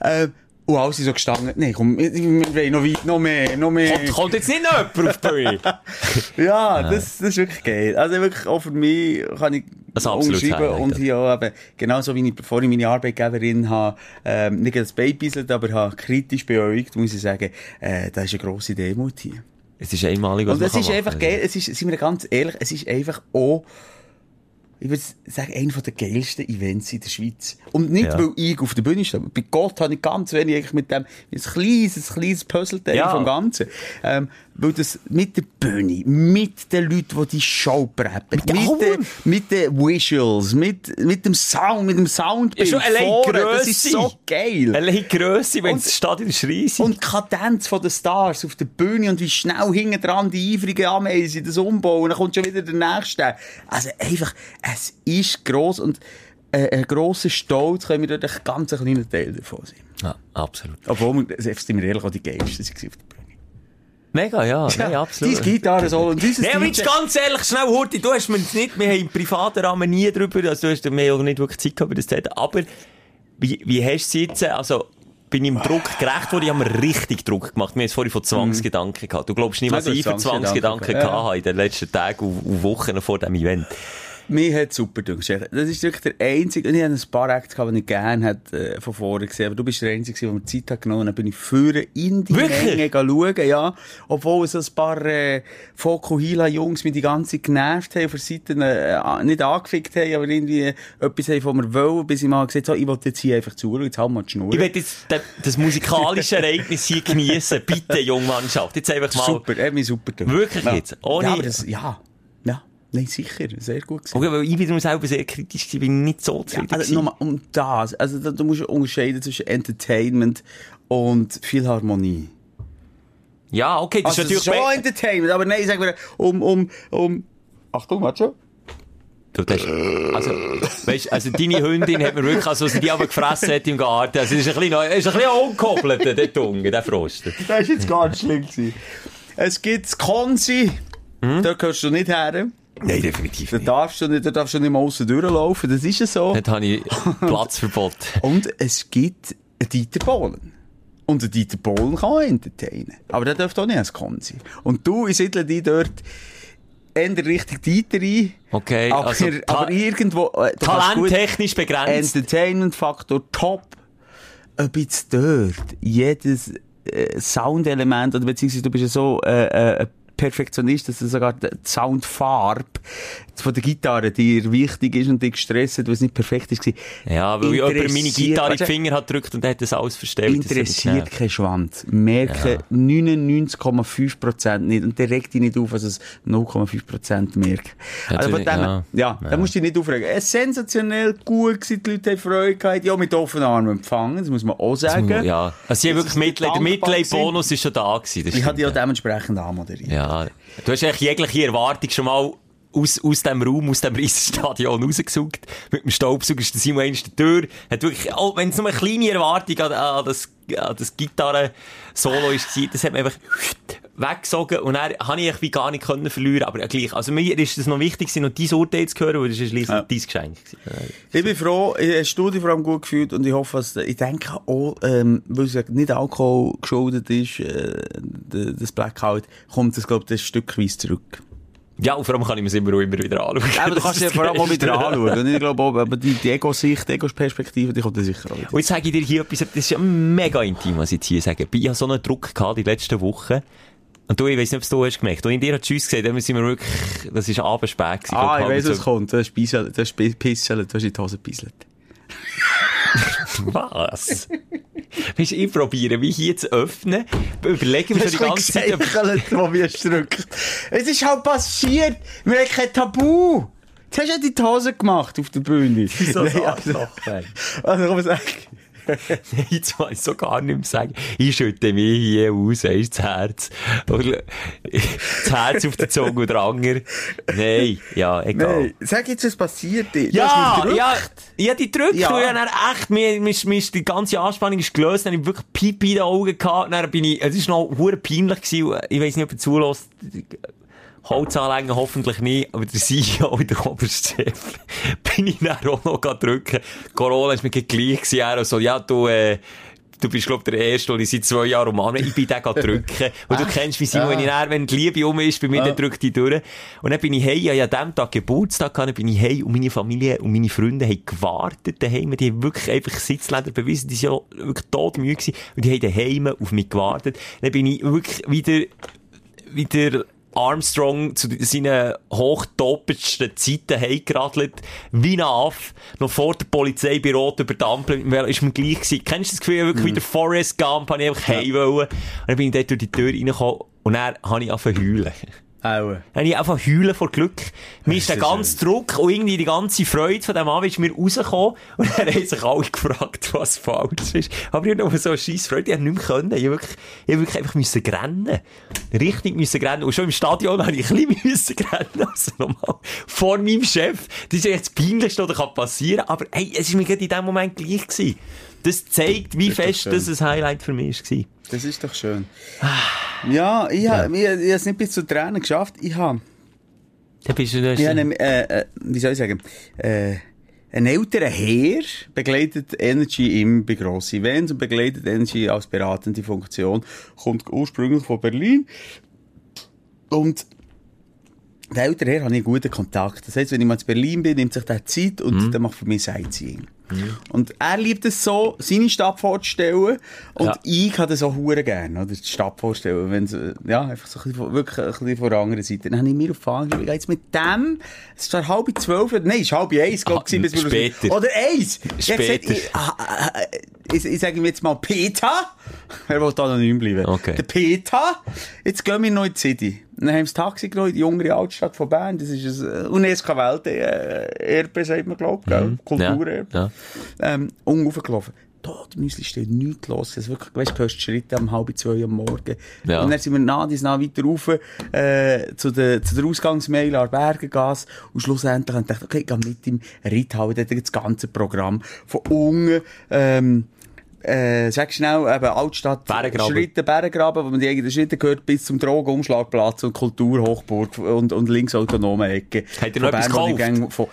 Äh, Und alle sind so gestanden, nein, komm, wir wollen noch weit, noch mehr, noch mehr. Kommt, kommt jetzt nicht noch jemand auf die Bühne? Ja, das, das ist wirklich geil. Also wirklich, auch für mich kann ich umschreiben und hier auch eben, genauso wie ich bevor ich meine Arbeitgeberin habe, ähm, nicht das Babyslet, aber habe kritisch beäugt, muss ich sagen, äh, das ist eine grosse Demut hier. Es ist einmalig, was und das ist einfach machen, geil, es ist, sind wir ganz ehrlich, es ist einfach auch, ich würde sagen, einer der geilsten Events in der Schweiz. Und nicht, ja. weil ich auf der Bühne stehe. Bei Gott habe ich ganz wenig eigentlich mit dem, ein kleines, kleines Puzzleteil ja. vom Ganzen. Ähm, weil das mit der Bühne, mit den Leuten, die die Show preppen, mit, mit, de, mit den Visuals, mit, mit dem Sound, mit dem Soundbild. Ja, schon vorne, das ist so geil. Allein Grösse, wenn das Stadion ist riesig. Und die Kadenz von den Stars auf der Bühne und wie schnell hinten dran die eifrigen Ameisen, das Umbauen, dann kommt schon wieder der Nächste. Also einfach, es ist gross und äh, ein grosser Stolz können wir durch ganz einen kleinen Teil davon sein. Ja, absolut. Obwohl, selbst sind wir ehrlich, auch die Geilsten waren auf der Bühne. Mega, ja, ja. Nee, absolut. Dein Gitarre-Solo und dieses... Nein, aber jetzt ganz ehrlich, schnell, Hurti, du hast mir nicht, wir haben im privaten Rahmen nie drüber, also du hast mir auch nicht wirklich Zeit gehabt, über das zu reden, aber wie, wie hast du es jetzt, also... bin ich im Druck gerecht worden, ich habe mir richtig Druck gemacht. Wir haben es vorhin von Zwangsgedanken gehabt. Du glaubst nicht, was ich für Zwangsgedanken gehabt habe in den letzten Tagen und Wochen vor dem Event. Mir hat es super gedacht. Das ist wirklich der einzige, und ich hatte ein paar Acts, die ich gerne hätte, äh, von vorne gesehen, aber du bist der einzige, der mir Zeit hat genommen, und dann bin ich vorne in die Menge schauen, ja. Obwohl so ein paar, äh, Fokuhila-Jungs mich die ganze Zeit genervt haben, auf der Seite, äh, nicht angefickt haben, aber irgendwie etwas haben, von mir wollen, bis ich mal gesagt habe, ich will jetzt hier einfach zuhören, jetzt haben wir die Schnur. Ich will jetzt das, das musikalische Ereignis hier geniessen, bitte, Jungmannschaft. Jetzt einfach mal. Super, er hat mich super gedacht. Wirklich ja. Jetzt? Ohne... Ja, aber das, ja. Ja. Nein, sicher, sehr gut gewesen. Okay, weil ich wiederum selber sehr kritisch war, bin nicht so zufrieden. Ja, also nochmal um das, also da, du musst unterscheiden zwischen Entertainment und Philharmonie. Ja, okay, das also ist natürlich... Also schon Entertainment, aber nein, sagen wir um, um, um... Achtung, warte schon. Du, das ist, also, weißt, also deine Hündin hat mir wirklich, also, als sie die aber gefressen hat im Garten, also es ist ein bisschen, es ist ein bisschen ungekoppelt, der Tunge, der Frost. Das war jetzt ganz schlimm gewesen. Es gibt das Konzi, hm? Da gehörst du nicht her. Nein, definitiv nicht. Da darfst du nicht, da darfst du nicht mal aussen durchlaufen, das ist ja so. Dort habe ich Platzverbot. Und es gibt einen Dieter Bohlen. Und einen Dieter Bohlen kann auch entertainen. Aber der dürfte auch nicht als Konzi. Und du, ich siedle dich dort eher richtig Dieter ein. Okay, aber, also aber irgendwo... Äh, talenttechnisch begrenzt. Entertainment-Faktor top. Ein bisschen dort. Jedes äh, Soundelement, oder beziehungsweise du bist ja so... Äh, äh, Perfektionist, dass sogar die Soundfarbe von der Gitarre dir wichtig ist und dich gestresst hat, weil es nicht perfekt ist. Ja, weil ich über meine Gitarre in den Finger hat gedrückt und hat das alles verstellt. Interessiert keinen Schwanz. Merken ja. neunundneunzig Komma fünf Prozent nicht und der regt dich nicht auf, also es null Komma fünf Prozent merkt. Ja, also von dem, ja, ja, ja. Da musst du dich nicht aufregen. Es ist sensationell gut gewesen, die Leute haben Freude gehabt, ja, mit offenen Armen empfangen, das muss man auch sagen. Muss, ja. Also sie haben wirklich Mitleid, der Mitleid-Bonus war schon da gewesen. Ich hatte ja dementsprechend anmoderiert. Ja. Ja, du hast eigentlich jegliche Erwartung schon mal aus, aus dem Raum, aus dem Riesenstadion rausgesucht. Mit dem Staubsauger ist der Simon einmal die Tür. Hat wirklich, oh, wenn es nur eine kleine Erwartung an, an das, an das Gitarren-Solo ist, das hat man einfach weggesogen. Und dann habe ich wie gar nicht können verlieren, aber gleich. Also mir ist es noch wichtig, noch dein Urteil zu hören, weil das ist ja dein Geschenk. Ich bin froh, ich hast du dich vor allem gut gefühlt und ich hoffe, dass, ich denke auch, oh, ähm, weil es nicht Alkohol geschuldet ist, äh, das Blackout, kommt das, glaube ich, das stückweise zurück. Ja, und vor allem kann ich mir es immer, immer wieder anschauen. Aber du kannst es ja vor allem auch wieder anschauen. Und ich glaube auch, aber die Ego-Sicht, die Ego-Perspektive, die kommt dann sicher auch wieder. Und jetzt sage ich dir hier etwas, das ist ja mega intim, was ich jetzt hier sage. Ich habe so einen Druck gehabt die letzten Wochen. Und du, ich weiss nicht, ob du es gemerkt hast. Und in dir hat Tschüss gesagt, dann sind wir wirklich, das ist abends spät gewesen. Ah, ich weiss, was so kommt. Du hast pisselt, du hast pisselt, du hast in die Hose pisselt. Was? Weißt du, ich probiere mich hier zu öffnen, überlege mir schon die ganze Zeit... Das ist ein bisschen es ist halt passiert, wir haben kein Tabu. Jetzt hast du ja die Hose gemacht auf der Bühne. So nein, also, also komm, sag. Nein, jetzt kann ich so gar nicht mehr sagen. Ich schütte mich hier aus, ist das Herz. Das Herz auf der Zunge und der Anger. Nein, ja, egal. Nein. Sag jetzt, was passiert ist. Ja, ja, ja, die drückt. Ja. Und ich dann echt, mir, mir, mir, die ganze Anspannung ist gelöst, dann habe ich wirklich Pipi in den Augen gehabt. Dann bin ich, es war noch verdammt peinlich gewesen. Ich weiss nicht, ob ihr zulässt. Holz anlegen hoffentlich nicht, aber der C E O, der Oberchef, bin ich dann auch noch drücken. Corona ist mir gleich gewesen, also, ja, du, äh, du bist, glaub, der Erste, und ich seit zwei Jahren um ich bin den drücken. Und du kennst mich, Simon, ja. Wenn die Liebe um ist, bei mir, ja. Dann drückt die durch. Und dann bin ich hey, ja, an dem Tag Geburtstag gehabt, dann bin ich hey, und meine Familie und meine Freunde haben gewartet daheim, die haben wirklich einfach Sitzländer bewiesen, die sind ja wirklich todmüde gewesen, und die haben daheim auf mich gewartet. Dann bin ich wirklich wieder, wieder, Armstrong zu seinen hochtopischsten Zeiten heimgeradelt, wie ein Aff, noch vor der Polizei bei Rot überdampelt, ist mir gleich gewesen. Kennst du das Gefühl, wirklich mm. wie der Forrest Gump, habe ich einfach heim wollen. Und dann bin ich dort durch die Tür reingekommen und dann habe ich angefangen zu heulen. Auch. Dann habe ich einfach heulen vor Glück. Mir ist der ganze schön. Druck und irgendwie die ganze Freude von dem Abend ist mir rausgekommen. Und dann haben sich alle gefragt, was falsch ist. Aber ich habe nur so eine scheisse Freude, ich habe nicht mehr können. Ich habe wirklich, ich habe wirklich einfach müssen rennen. Richtig müssen rennen. Und schon im Stadion habe ich ein bisschen müssen rennen. Also nochmal vor meinem Chef. Das ist ja jetzt das Peinlichste, was da passieren kann. Aber hey, es war mir gerade in dem Moment gleich gewesen. Das zeigt, wie das fest das ein Highlight für mich war. Das ist doch schön. Ja, ich habe es nicht bis zu Tränen geschafft. Ich habe... Da bist du ich habe einen, äh, äh, wie soll ich sagen? Äh, einen älteren Herr begleitet Energy immer bei grossen Events und begleitet Energy als beratende Funktion. Kommt ursprünglich von Berlin. Und Älterher habe ich einen guten Kontakt. Das heisst, wenn ich mal in Berlin bin, nimmt sich der Zeit und mhm. dann macht für mich Sightseeing. Mhm. Und er liebt es so, seine Stadt vorzustellen. Und ja. ich kann das auch verdammt gerne, oder? Die Stadt vorstellen. Wenn's, ja, einfach so ein bisschen, wirklich ein bisschen von der anderen Seite. Dann habe ich mir auf Anhieb, wie geht's mit dem? Es war halb zwölf, nein, es war halb eins, glaube ich. Ah, bis später. Oder eins! Später. Ich, ich, ich sage ihm jetzt mal Peter. Er will anonym bleiben. Okay. Der Peter. Jetzt gehen wir noch in die City. Dann haben wir das Taxi genommen in die jüngere Altstadt von Bern. Das ist ein UNESCO-Welterbe, sagt man, glaube ich. Mhm. Kulturerbe. Ja, ja. Ähm, Unraufgelaufen. Dort Müsli steht nichts los. Das ist wirklich, weißt, du hörst Schritte um halb zwei am Morgen. Ja. Und dann sind wir nach dies nach weiter rauf, äh, zu der, zu der Ausgangsmeiler Bergengasse. Und schlussendlich haben wir gedacht, okay, ich gehe mit im Reithau, da das ganze Programm von unten, ähm, Äh, sag schnell, eben Altstadt, Bärengraben. Schritte, Bärengraben, wo man die eigenen Schritte gehört, bis zum Drogenumschlagplatz und Kulturhochburg und, und linksautonome Ecke. Hat ihr noch etwas gekauft? Von,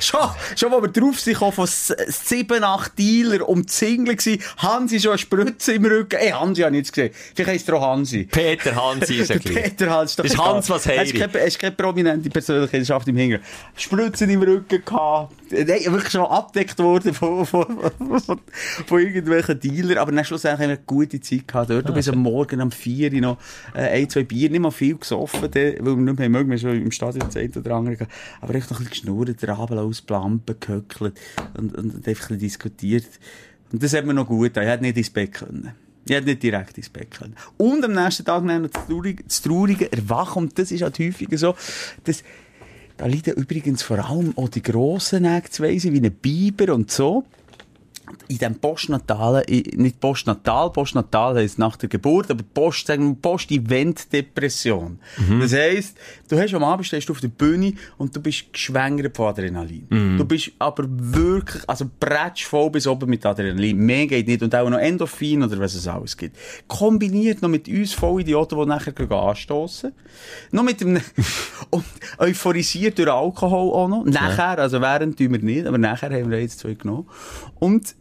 schon, schon, wo wir drauf sind, von sieben, acht Dealer umzingelt gewesen. Hansi schon eine Spritze im Rücken. Ey, Hansi habe ich jetzt gesehen. Vielleicht heisst er auch Hansi. Peter Hansi ist er. Peter Hansi. Ist Hans was Heiri. Er ist, ist keine prominente Persönlichkeit im Hintern. Spritzen im Rücken gehabt. Nein, wirklich schon abgedeckt worden von, von, von, von, von irgendwelchen Dealern. Aber dann schlussendlich eine gute Zeit gehabt. Dort ah, bis am Morgen, am vier Uhr noch äh, ein, zwei Bier, nicht mal viel gesoffen, weil wir nicht mehr mögen. Wir schon im Stadion zehn oder andere gegangen. Aber echt noch ein bisschen geschnurrt, den Abend ausplampen, gehöckelt und, und einfach ein bisschen diskutiert. Und das hat mir noch gut getan. Ich hätte nicht ins Bett können. Ich hätte nicht direkt ins Bett können. Und am nächsten Tag noch das traurige, das traurige Erwachen. Und das ist halt häufiger so, dass da leiden übrigens vor allem auch die grossen Acts-Weise, wie ein Biber und so. In dem postnatalen, nicht postnatal, postnatal heisst nach der Geburt, aber Post, sagen wir, Post-Event-Depression. Mhm. Das heisst, du hast am Abend stehst du auf der Bühne und du bist geschwängert von Adrenalin. Mhm. Du bist aber wirklich, also bretschvoll bis oben mit Adrenalin. Mehr geht nicht und auch noch Endorphin oder was es alles gibt. Kombiniert noch mit uns Vollidioten, die nachher gleich anstossen. Noch mit dem, und euphorisiert durch Alkohol auch noch. Nachher, also während tun wir nicht, aber nachher haben wir jetzt zwei genommen. Und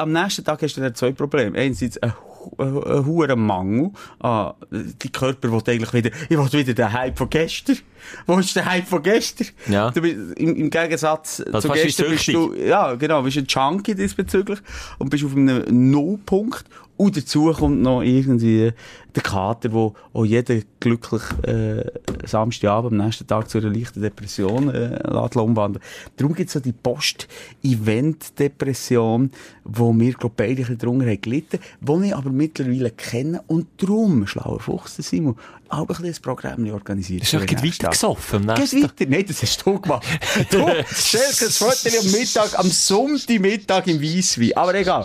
am nächsten Tag hast du dann zwei Probleme. Einerseits ein hohen Mangel an die Körper, die eigentlich wieder, ich will wieder den Hype von gestern. Wo ist der Hype von gestern? Ja. Du bist, im, im Gegensatz das zu gestern bist du, ja, genau, bist ein Junkie diesbezüglich und bist auf einem Nullpunkt. Und dazu kommt noch irgendwie der Kater, der auch jeden glücklich äh, Samstagabend am nächsten Tag zu einer leichten Depression äh, umwandeln. Darum gibt es so die Post-Event-Depression, wo wir, glaube ich, beide ein bisschen drunter haben gelitten, die ich aber mittlerweile kenne. Und darum, schlauer Fuchs, der Simon, auch ein bisschen das Programm organisiert. Hast du dich weiter gesoffen? Gehst weiter? Nein, das hast du gemacht. Du, stellst das Foto am Mittag, am Sonntagmittag im Weisswein. Aber egal.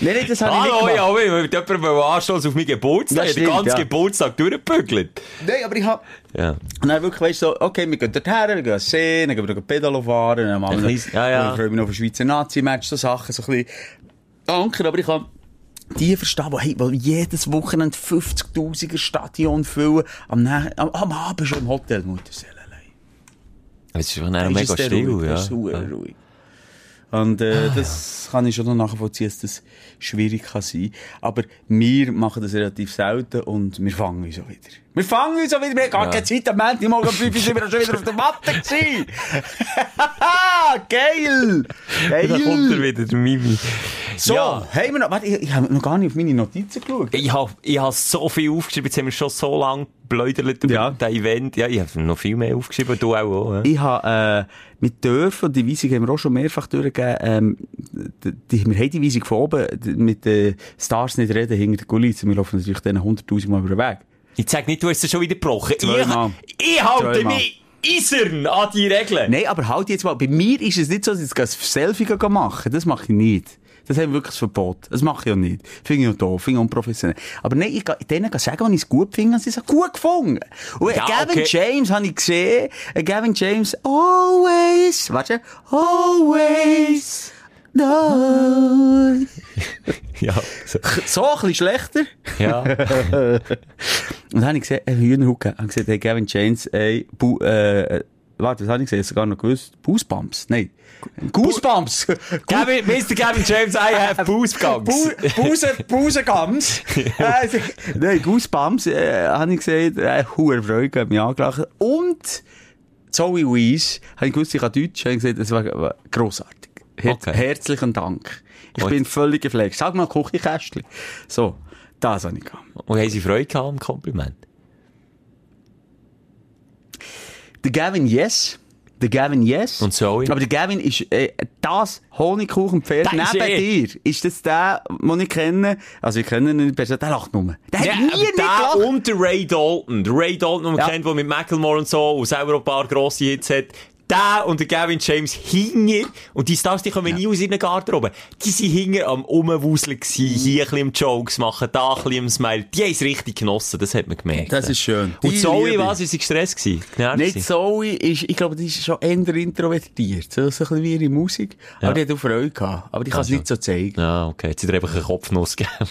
Nein, das habe ich nicht gemacht. Mit jemandem anstoßen auf meinen Geburtstag. Ich habe den ganzen ja. Geburtstag durchgebügelt. Nein, aber ich habe... Ja. Und dann wirklich, weißt du, so, okay, wir gehen dorthin, wir gehen sehen, dann gehen wir Pedalo fahren, dann machen wir ja, ja. Dann freuen wir noch auf ein Schweizer Nazi-Match, so Sachen, so ein bisschen Anker. Aber ich habe die verstehen, die hey, jedes Wochenende fünfzigtausender Stadion füllen, am, am, am Abend schon im Hotel Mutterseelalei. Es ist einfach mega ist still, ruhig, ja. Das ist super ruhig. Und äh, ah, das ja. kann ich schon noch nachvollziehen, dass das schwierig kann sein. Aber wir machen das relativ selten und wir fangen uns auch wieder. Wir fangen uns auch wieder. Wir haben gar ja. keine Zeit. Am Ende morgen um fünf Uhr sind wir schon wieder auf der Matte gewesen. Geil! Geil! Da kommt er wieder, der Mimi. So, ja. haben wir noch... Warte, ich, ich habe noch gar nicht auf meine Notizen geschaut. Ich habe ich hab so viel aufgeschrieben. Jetzt haben wir schon so lange blöderlet über ja. das Event. Ja, ich habe noch viel mehr aufgeschrieben. Du auch. Ja. Ich habe... Äh, Mit Dörfern, und die Weisung haben wir auch schon mehrfach durchgegeben, ähm, die, die, wir haben die Weisung von oben, die, mit den Stars nicht reden, hinter den Kulissen, wir laufen natürlich denen hunderttausend Mal über den Weg. Ich sag nicht, du hast es schon wieder gebrochen. Zweimal. Ich, ich halte mich eisern an die Regeln. Nein, aber halt jetzt mal, bei mir ist es nicht so, dass ich das Selfie machen. Das mache ich nicht. Das haben wir wirklich das Verbot. Das mache ich ja nicht. Finde ich auch doof, finde ich unprofessionell. Aber nein, ich kann denen sagen, wenn ich es gut finde, sie es gut gefunden. Und ja, Gavin okay. James habe ich gesehen. Gavin James, always, warte, always, no. ja. So, so ein bisschen schlechter. Ja. Und dann habe ich gesehen, einen Hühnerhut. Ich habe gesagt, hey, Gavin James, ey, bu, äh, warte, was habe ich gesehen? Ich habe sogar noch gewusst. Goosebumps? Nein. Goosebumps! Gavin, Mister Gavin James, I have Goosebumps. Busegams. Nein, Goosebumps, äh, habe ich gesehen, äh, hohe Freude, hat mich angelacht. Und Zoe Wees, habe ich gewusst, ich kann Deutsch, habe ich gesagt, das war grossartig. Her- okay. Herzlichen Dank. Ich Gut. bin völlig geflasht. Sag mal, Küchenkästchen. So, das habe ich gehabt. Und haben Sie Freude gehabt am Kompliment? Der Gavin, yes. Der Gavin, yes. Und Zoe. Aber der Gavin ist äh, das Honigkuchenpferd neben dir. Ist das der, den ich kenne? Also ich kenne ihn nicht persönlich. Der lacht nur. Der ja, hat nie nicht gelacht. Und der Ray Dalton. Der Ray Dalton, den man ja. kennt, der mit Macklemore und so und selber ein paar grosse Hits hat. Der und der Gavin James hinger, und die Stars, die kommen ja. nie aus ihren Garderoben, die sind hinger am Rumwuseln gewesen, hier ein bisschen Jokes machen, da ein bisschen Smile, die haben es richtig genossen, das hat man gemerkt. Das ist schön. Und die Zoe, Liebe. Was, war sie gestresst gewesen? Nicht Zoe, ist, ich glaube, die ist schon eher introvertiert, so ein bisschen wie ihre Musik, ja. aber die hat auch Freude gehabt, aber ich kann es also. nicht so zeigen. Ah, okay, jetzt hat sie einfach einen Kopfnuss gegeben.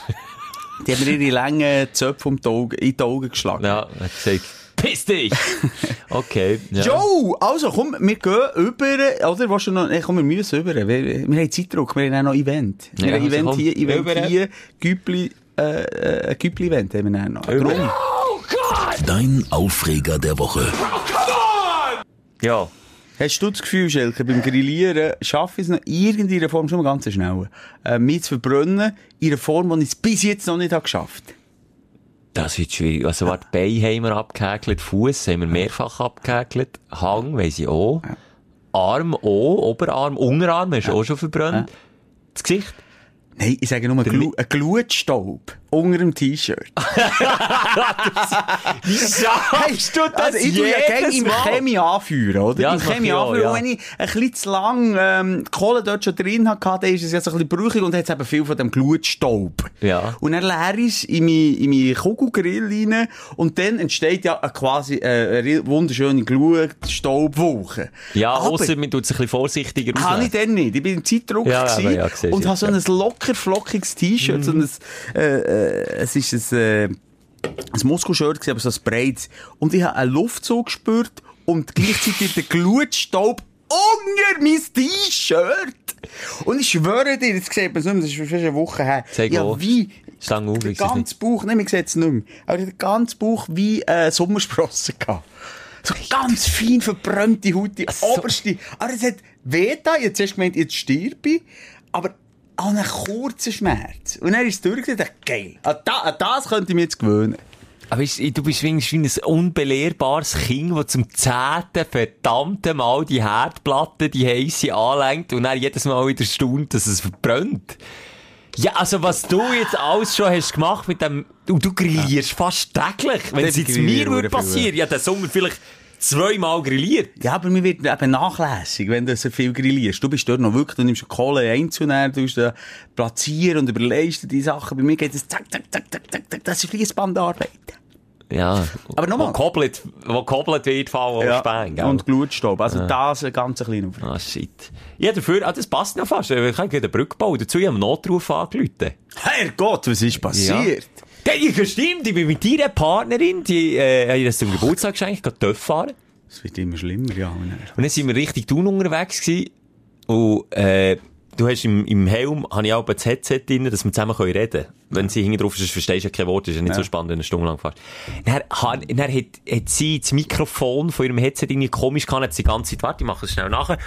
Die haben mir ihre langen Zöpfe um die Augen, in die Augen geschlagen. Ja, hat gesagt, piss dich! Okay. Ja. Jo, also komm, wir gehen über, oder? Willst du noch, nee, komm, wir müssen über. Wir, wir haben Zeitdruck, wir haben auch noch Event. Wir ja, haben also Event komm, hier, Event über. hier, Güppli, äh, ein Güppli-Event haben wir noch. Drum. Oh Gott! Dein Aufreger der Woche. Oh, come on! Ja. Hast du das Gefühl, Schelke, beim Grillieren schaffe ich es noch irgendeiner Form, schon mal ganz schnell, äh, mich zu verbrennen, in einer Form, die ich es bis jetzt noch nicht habe geschafft habe? Das ist schwierig. Also, warte, Beine haben wir abgehäkelt, Fuss haben wir mehrfach abgehäkelt, Hang, weiss ich auch, ja. Arm auch, Oberarm, Unterarm hast du ja. auch schon verbrannt. Ja. Das Gesicht? Nein, ich sage nur ein Glu- Glutstaub unter dem T-Shirt. Wie schaffst du das? Also ich tue ja gerne im Chemie anführen, oder? Ja, Im Chemie anführen, ja. Wenn ich ein bisschen zu lang ähm, Kohle dort schon drin hatte, ist es jetzt ein bisschen brüchig und hat eben viel von dem Glutstaub. Ja. Und dann leere ich es in meinen Kugelgrill rein und dann entsteht ja eine quasi eine wunderschöne Glutstaubwolke. Ja, außer man tut es ein bisschen vorsichtiger aus. Kann ich dann nicht. Ich bin im Zeitdruck ja, gewesen ja, gesehen, und habe so ja. ein locker flockiges T-Shirt, mhm. so ein äh, es ist ein, äh, ein Muskelshirt, aber so ein breites. Und ich habe einen Luftzug gespürt und gleichzeitig den Glutstaub unter mein T-Shirt. Und ich schwöre dir, jetzt sieht man es nicht mehr, das ist schon eine Woche her. Zeig ja, wie Stange den ganzen Bauch, nein, man sieht es nicht mehr, aber den ganzen Bauch wie äh, Sommersprossen gehabt. So ganz fein verbrannte Haut, die also, oberste. Aber es hat weh da, jetzt hast du gemeint, jetzt stirb ich. Aber an einen kurzen Schmerz. Und er ist durch, dachte, geil. An das, an das könnte ich mich jetzt gewöhnen. Aber ist, du bist wie ein unbelehrbares Kind, das zum zehnten verdammten Mal die Herdplatte, die heisse anlenkt und dann jedes Mal wieder staunt, dass es verbrennt. Ja, also was du jetzt alles schon hast gemacht mit dem, und du grillierst ja. fast täglich. Wenn es jetzt mir würde passieren, ja, den Sommer vielleicht zweimal grilliert. Ja, aber mir wird eben nachlässig, wenn du so viel grillierst. Du bist dort noch wirklich, du nimmst Kohle einzunehmen, du da platzieren und überlegst dir die Sachen. Bei mir geht es zack, zack, zack, zack, zack, zack. Das ist Fließbandarbeit. Ja. Aber nochmal. Wo koppelt, wo koppelt wird, fallen ja. Späng, gell? Und Glutstaub. Also ja. das ein ganz kleiner Aufwand. Ah, shit. Ja, dafür, ah, das passt noch fast. Ich kann eine Brücke bauen. Dazu haben wir Notruf angerufen. Herrgott, was ist passiert? Ja. Ja, stimmt, ich bin mit deiner Partnerin, die, äh, ihr das zum Geburtstag geschenkt, gerade Töff fahren. Das wird immer schlimmer, ja. Und dann sind wir richtig Thun unterwegs gewesen. Und, äh, du hast im, im Helm, habe ich auch das Headset drin, dass wir zusammen reden können. Wenn sie hinten drauf ist, verstehst du ja kein Wort, ist ja nicht ja. so spannend, wenn du eine Stunde lang fährst. Dann, hat, dann hat, hat sie das Mikrofon von ihrem Headset irgendwie komisch gehabt, hat sie die ganze Zeit, warte, ich mache es schnell nachher.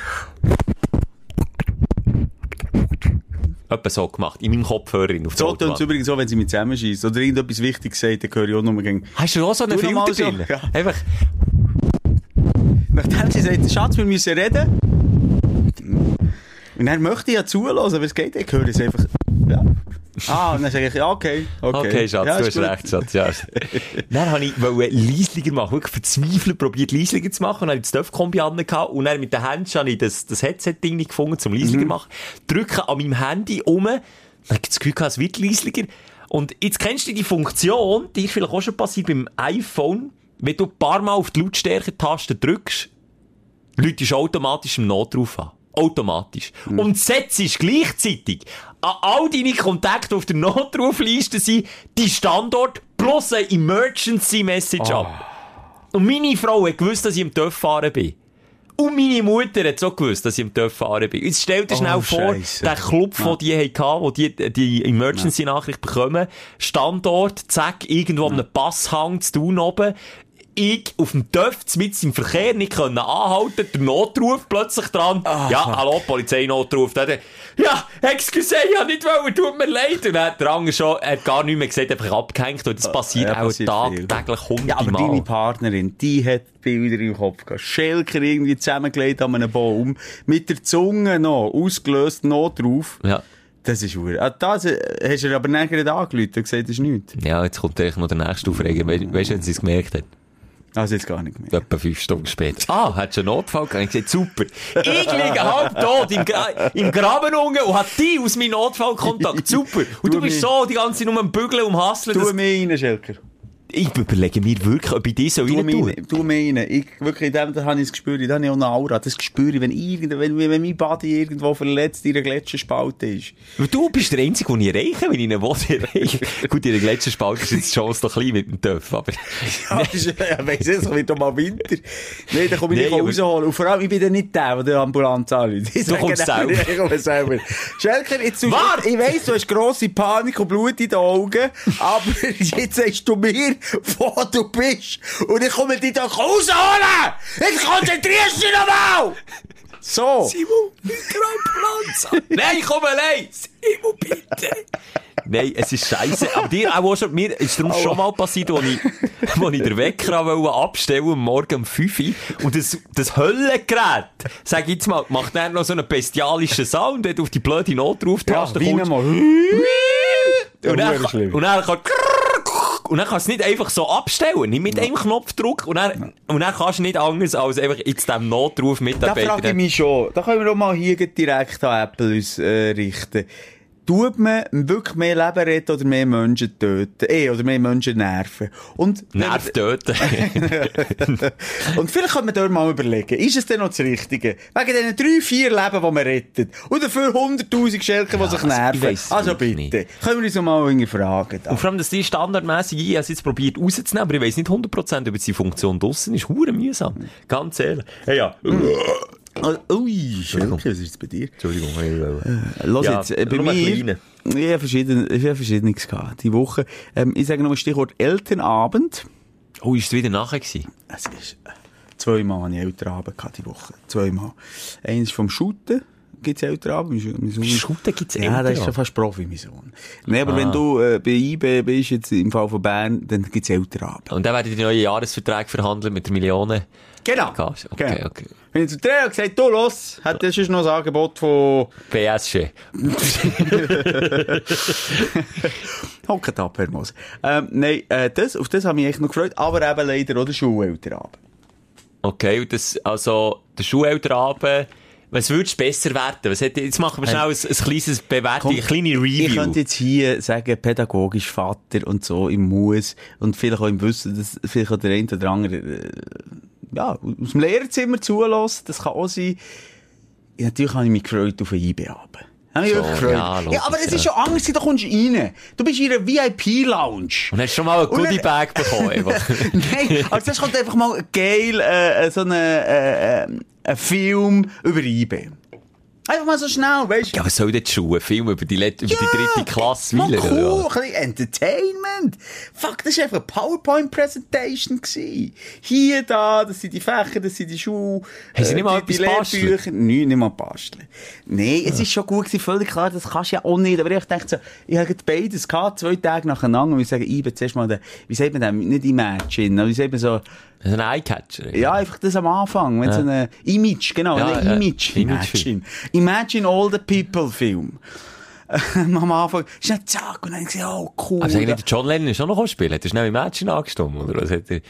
Etwa so gemacht. In meinem Kopfhörer. So tönt es übrigens so, wenn sie mich zusammenschießt. Oder irgendetwas Wichtiges sagt, dann höre ich auch nur gegen... Hast du auch so einen Filter drin? Ja. Einfach... Nachdem sie sagt, Schatz, wir müssen reden. Und dann möchte ich ja zuhören, aber es geht nicht. Ich höre es einfach... Ja. Ah, und dann sage ich, ja, okay. Okay, okay Schatz, ja, du hast gut. recht, Schatz. Ja. Dann habe ich leisliger machen, wirklich verzweifelt probiert, leisliger zu machen. Und dann habe ich das Töpfkombi angehabt und dann mit den Händen habe ich das, das Headset-Ding nicht gefunden, zum leisliger zu mhm. machen. Drücke an meinem Handy um, dann habe ich das Gefühl gehabt, es wird leisliger. Und jetzt kennst du die Funktion, die ist vielleicht auch schon passiert beim iPhone, wenn du ein paar Mal auf die Lautstärke-Taste drückst, läutest du automatisch im Notruf an. Automatisch. Mhm. Und setzt gleichzeitig an all deine Kontakte, die auf der Notrufliste sind, die Standort plus eine Emergency Message oh. ab. Und meine Frau hat gewusst, dass ich im TÜV fahren bin. Und meine Mutter hat so gewusst, dass ich im Töff fahren bin. Jetzt stell dir schnell oh, vor, Scheisse. Der Club, den die hatten, wo die die Emergency-Nachricht bekommen, Standort, zack, irgendwo an einem Passhang zu tun oben, ich auf dem Töff mit im Verkehr nicht können anhalten, der Notruf plötzlich dran. Oh, ja, fuck. Hallo, Polizeinotruf. Dann, ja, excuse, ich hab nicht wollen, tut mir leid. Und dann hat der andere schon, er hat gar nichts mehr gesehen, einfach abgehängt. Und das passiert ja, auch passiert tagtäglich tag, hundertmal. Ja, aber Mal. Deine Partnerin, die hat Bilder im Kopf gehabt. Schelker irgendwie zusammengelegt an einem Baum, mit der Zunge noch, ausgelöst Notruf. Ja. Das ist wahr. Ah, das hast du aber nachher nicht angerufen und gesagt, das ist nichts. Ja, jetzt kommt eigentlich noch der nächste Aufreger. Weißt du, wenn sie es gemerkt hat? Also jetzt gar nicht mehr. Etwa fünf Stunden später. Ah, hat schon Notfall gehabt. Ich gesagt, super. Ich liege halb tot im, Gra im Graben unten und hat die aus meinem Notfallkontakt. Super. Und du, du bist so die ganze Zeit nur am Bügeln und Hasseln. Tu mir rein, Schelker. Ich überlege mir wirklich, ob ich das so rein tue. Tu mir rein. Ich, wirklich, in dem habe ich das Gespür. Da habe ich auch eine Aura. Das Gespür, wenn, wenn, wenn mein Body irgendwo verletzt in einer Gletscherspalte ist. Aber du bist der Einzige, den ich erreiche, wenn ich ihn erreiche. Gut, in der Gletscherspalte ist jetzt die Chance noch klein mit dem Töff. Aber ja, ich weiss nicht, es wird doch mal Winter. Nein, dann komme ich nicht rausholen. Und vor allem, ich bin dann nicht der, der die Ambulanz anruft. Du kommst selber. Ich komme selber. Schelker, jetzt du, ich weiss, du hast grosse Panik und Blut in den Augen, aber jetzt sagst du mir, wo du bist. Und ich komme dich doch rausholen! Jetzt konzentrierst du dich nochmal! So. Simon, Mikroambulanz! Nein, komm allein! Simon, bitte! Nein, es ist scheiße. Aber dir auch schon, mir ist darum oh. schon mal passiert, als ich, als ich den Wecker abstellen wollte, am Morgen um fünf Uhr. Und das, das Höllengerät, sag jetzt mal, macht dann noch so einen bestialischen Sound, wenn du auf die blöde Notruftaste ja, kommst. Ja, und dann, und dann kann Und dann kannst du es nicht einfach so abstellen, nicht mit ja. einem Knopfdruck. Und dann, und dann kannst du nicht anders als einfach jetzt dem Notruf mitarbeiten. Da frage ich mich schon. Da können wir doch mal hier direkt an Apple uns äh, richten. Tut man wirklich mehr Leben retten oder mehr Menschen töten? Eh, oder mehr Menschen nerven. Und Nerv töten. Und vielleicht könnte man dort mal überlegen, ist es denn noch das Richtige? Wegen diesen drei, vier Leben, die man rettet. Und dafür hunderttausend Schelken, ja, die sich nerven. Also bitte. Nicht. Können wir uns noch mal irgendwie fragen. Und vor allem, dass die standardmässig, ich habe es jetzt probiert rauszunehmen, aber ich weiss nicht hundert Prozent, ob jetzt die Funktion draussen ist. Hure mühsam. Ganz ehrlich. Hey, ja. Also, ui, Schelker, was ist jetzt bei dir? Entschuldigung, ich will... Äh, ja, jetzt, äh, bei mir... Ich habe verschieden, hab Verschiedenes gehabt, diese Woche. Ähm, ich sage noch ein Stichwort Elternabend. Oh, ist es wieder nachher gewesen? Es ist... Äh, zweimal hatte ich Elternabend gehabt, diese Woche. Zweimal. Eines vom Schutten. Gibt es Elternabend? Schutten gibt es Elternabend? Ja, das ist ja fast Profi, mein Sohn. Nein, aber ah. wenn du äh, bei I B bist, jetzt im Fall von Bern, dann gibt es Elternabend. Und dann werden die neuen Jahresverträge verhandelt mit den Millionen... Genau. Okay, genau. Okay. Wenn ich zu Andrea gesagt du, los, hat das schon noch ein Angebot von... P S G. Hockt ab, Herr Moser. Ähm, nein, äh, das, auf das habe ich mich echt noch gefreut, aber eben leider auch der Schulelternabend. Okay, das, also der Schulelternabend... Was würdest du besser werden? Was hat, jetzt machen wir schnell hey. ein, ein kleines Bewertung, eine kleine Review. Ich könnte jetzt hier sagen, pädagogisch Vater und so, im Muss und vielleicht auch im Wissen, dass vielleicht auch der eine oder der andere äh, ja, aus dem Lehrerzimmer zulässt. Das kann auch sein. Ja, natürlich habe ich mich gefreut auf eine I B-Abend. Habe ich mich so, gefreut. Ja, logisch, ja, aber es ist ja schon anders, da kommst du rein. Du bist in einer V I P-Lounge. Und hast schon mal einen Goodie-Bag bekommen. Nein, also das kommt einfach mal geil, äh, so eine... Äh, ein Film über I B. Einfach mal so schnell, weißt du? Ja, was soll denn die Schuhe? Ein Film über die, Let- ja, über die dritte Klasse? Mal cool, ein bisschen Entertainment. Fuck, das war einfach eine PowerPoint-Präsentation. Hier, da, das sind die Fächer, das sind die Schuhe. Hast du nicht mal etwas Basteln? Nein, nicht mal Basteln. Nein, es war schon gut, völlig klar, das kannst du ja auch nicht. Aber ich dachte so, ich habe beides gehabt, zwei Tage nacheinander. Und ich sage, I B, zuerst mal, den, wie sagt man das? Nicht Imagine, aber wie sagt man so... Das ist ein Eyecatcher. Ja, einfach das am Anfang. Mit ja. so einem Image, genau. Ja, ein Image. Ja. Imagine. Imagine all the people Film. am Anfang. Schnell zack. Und dann gesagt, oh cool. Aber sag nicht, John Lennon ist auch noch am Spielen. Hat er schnell Imagine angestimmt, oder was hat er?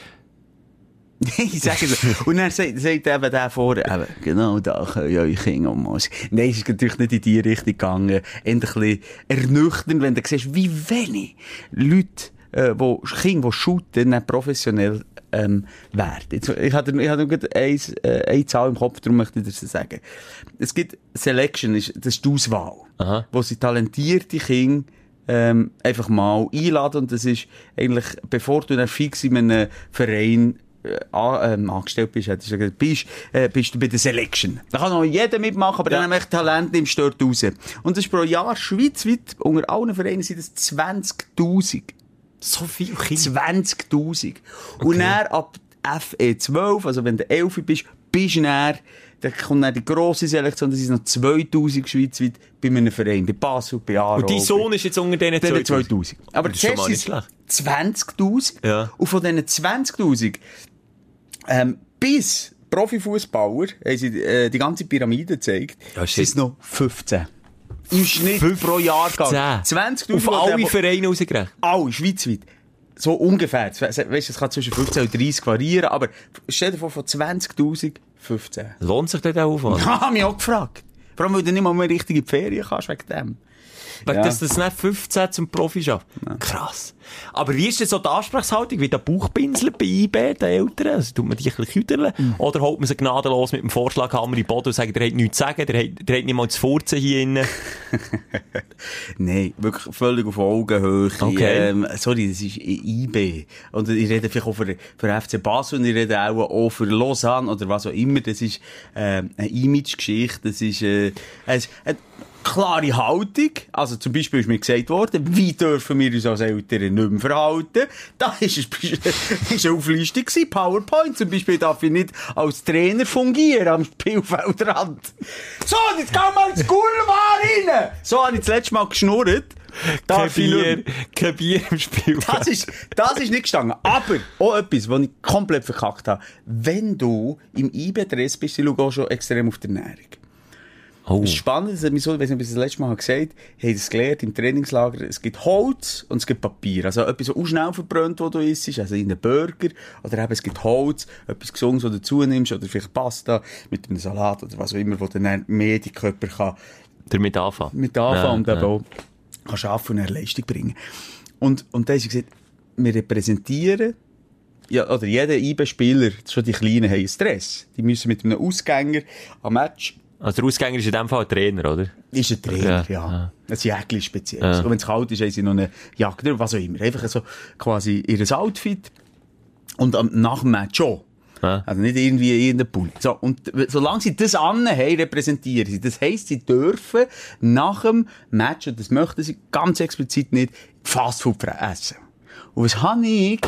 Nein, sag es. Und dann sagt, sagt eben der vorher, eben, genau da können ja eure Kinder um uns. Nein, es ist natürlich nicht in die Richtung gegangen. Endlich ein bisschen ernüchternd, wenn du siehst, wie wenig Leute, äh, wo, Kinder, die shooten, nicht professionell Ähm, wert. Jetzt, ich hatte, ich hatte gerade eine, äh, eine Zahl im Kopf, darum möchte ich das sagen. Es gibt Selection, das ist die Auswahl, aha, wo sie talentierte Kinder ähm, einfach mal einladen und das ist eigentlich, bevor du dann fix in einem Verein äh, angestellt bist, hättest du gesagt, bist, äh, bist du bei der Selection. Da kann noch jeder mitmachen, aber ja. dann nämlich Talent nimmst du dort raus. Und das ist pro Jahr schweizweit, unter allen Vereinen sind das zwanzigtausend. So viel Kinder? zwanzigtausend. Okay. Und dann ab F E zwölf, also wenn du elf bist, bist du dann, dann kommt dann die grosse Selektion, das sind noch zweitausend schweizweit bei einem Verein, bei Basel, bei Aarau. Und dein Sohn ist jetzt unter denen zweitausend. Aber das ist nicht schlecht. zwanzigtausend. Ja. Und von diesen zwanzigtausend ähm, bis Profifußballer, haben sie äh, die ganze Pyramide gezeigt, ja, sind es noch fünfzehn. Im Schnitt fünfzehn pro Jahr gegangen. zwanzigtausend. Auf alle der, Vereine rausgerechnet? Alle, schweizweit. So ungefähr. Weißt, es kann zwischen fünfzehn und dreißig variieren, aber stell dir vor, von zwanzigtausend fünfzehn. Lohnt sich das auch auf? Ja, mich auch gefragt. Vor allem, weil du nicht mal mehr richtig in die Ferien kannst wegen dem. Weil ja. das das nicht fünfzehn zum Profi schafft. Ja. Krass. Aber wie ist denn so die Ansprechhaltung? Wie der Bauchpinsel bei I B, den Eltern? Also, tut man die ein bisschen küdeln? Mhm. Oder holt man sie gnadenlos mit dem Vorschlaghammer in den Boden und sagt, der hat nichts zu sagen, der hat, der hat nicht mal zu furzen hier innen? Nein, wirklich völlig auf Augenhöhe. Okay. Ähm, sorry, das ist I B. Und ich rede vielleicht auch für, für F C Basel und ich rede auch, auch für Lausanne oder was auch immer. Das ist äh, eine Image-Geschichte. Das ist... Äh, es, äh, klare Haltung, also zum Beispiel ist mir gesagt worden, wie dürfen wir uns als Eltern nicht mehr verhalten, da ist eine Auflistung gewesen, PowerPoint zum Beispiel darf ich nicht als Trainer fungieren am Spielfeldrand. So, jetzt gehen wir ins Gulwar rein! So habe ich das letzte Mal geschnurrt. Kein Bier, kein Bier im Spiel. Das ist, das ist nicht gestanden. Aber auch etwas, was ich komplett verkackt habe. Wenn du im I B-Dress bist, ich schaue auch schon extrem auf die Ernährung. Oh. Das ist spannend, das hat mich so, ich weiß nicht, ob ich das letzte Mal gesagt habe, ich habe das gelernt im Trainingslager, es gibt Holz und es gibt Papier. Also etwas so schnell verbrannt, was du isst, also in einem Burger, oder eben es gibt Holz, etwas Gesundes, was du zunimmst, oder vielleicht Pasta mit einem Salat oder was auch immer, wo dann mehr die Körper kann... Damit anfangen. Mit anfangen und eben auch kann schaffen und eine Leistung bringen. Und, und dann ist gesagt, wir repräsentieren... Ja, oder jeder I B-Spieler, schon die Kleinen, haben Stress. Die müssen mit einem Ausgänger am Match... Also der Ausgänger ist in dem Fall ein Trainer, oder? Ist ein Trainer, ja. ja. Ein Jäckchen speziell. Ja. Und wenn es kalt ist, haben sie noch eine Jacke oder was auch immer. Einfach so quasi ihr Outfit und am Nachmatch schon. Ja. Also nicht irgendwie in der Pool. So, und solange sie das annehmen, repräsentieren sie. Das heisst, sie dürfen nach dem Match, und das möchten sie ganz explizit nicht, Fastfood essen. Und was habe ich?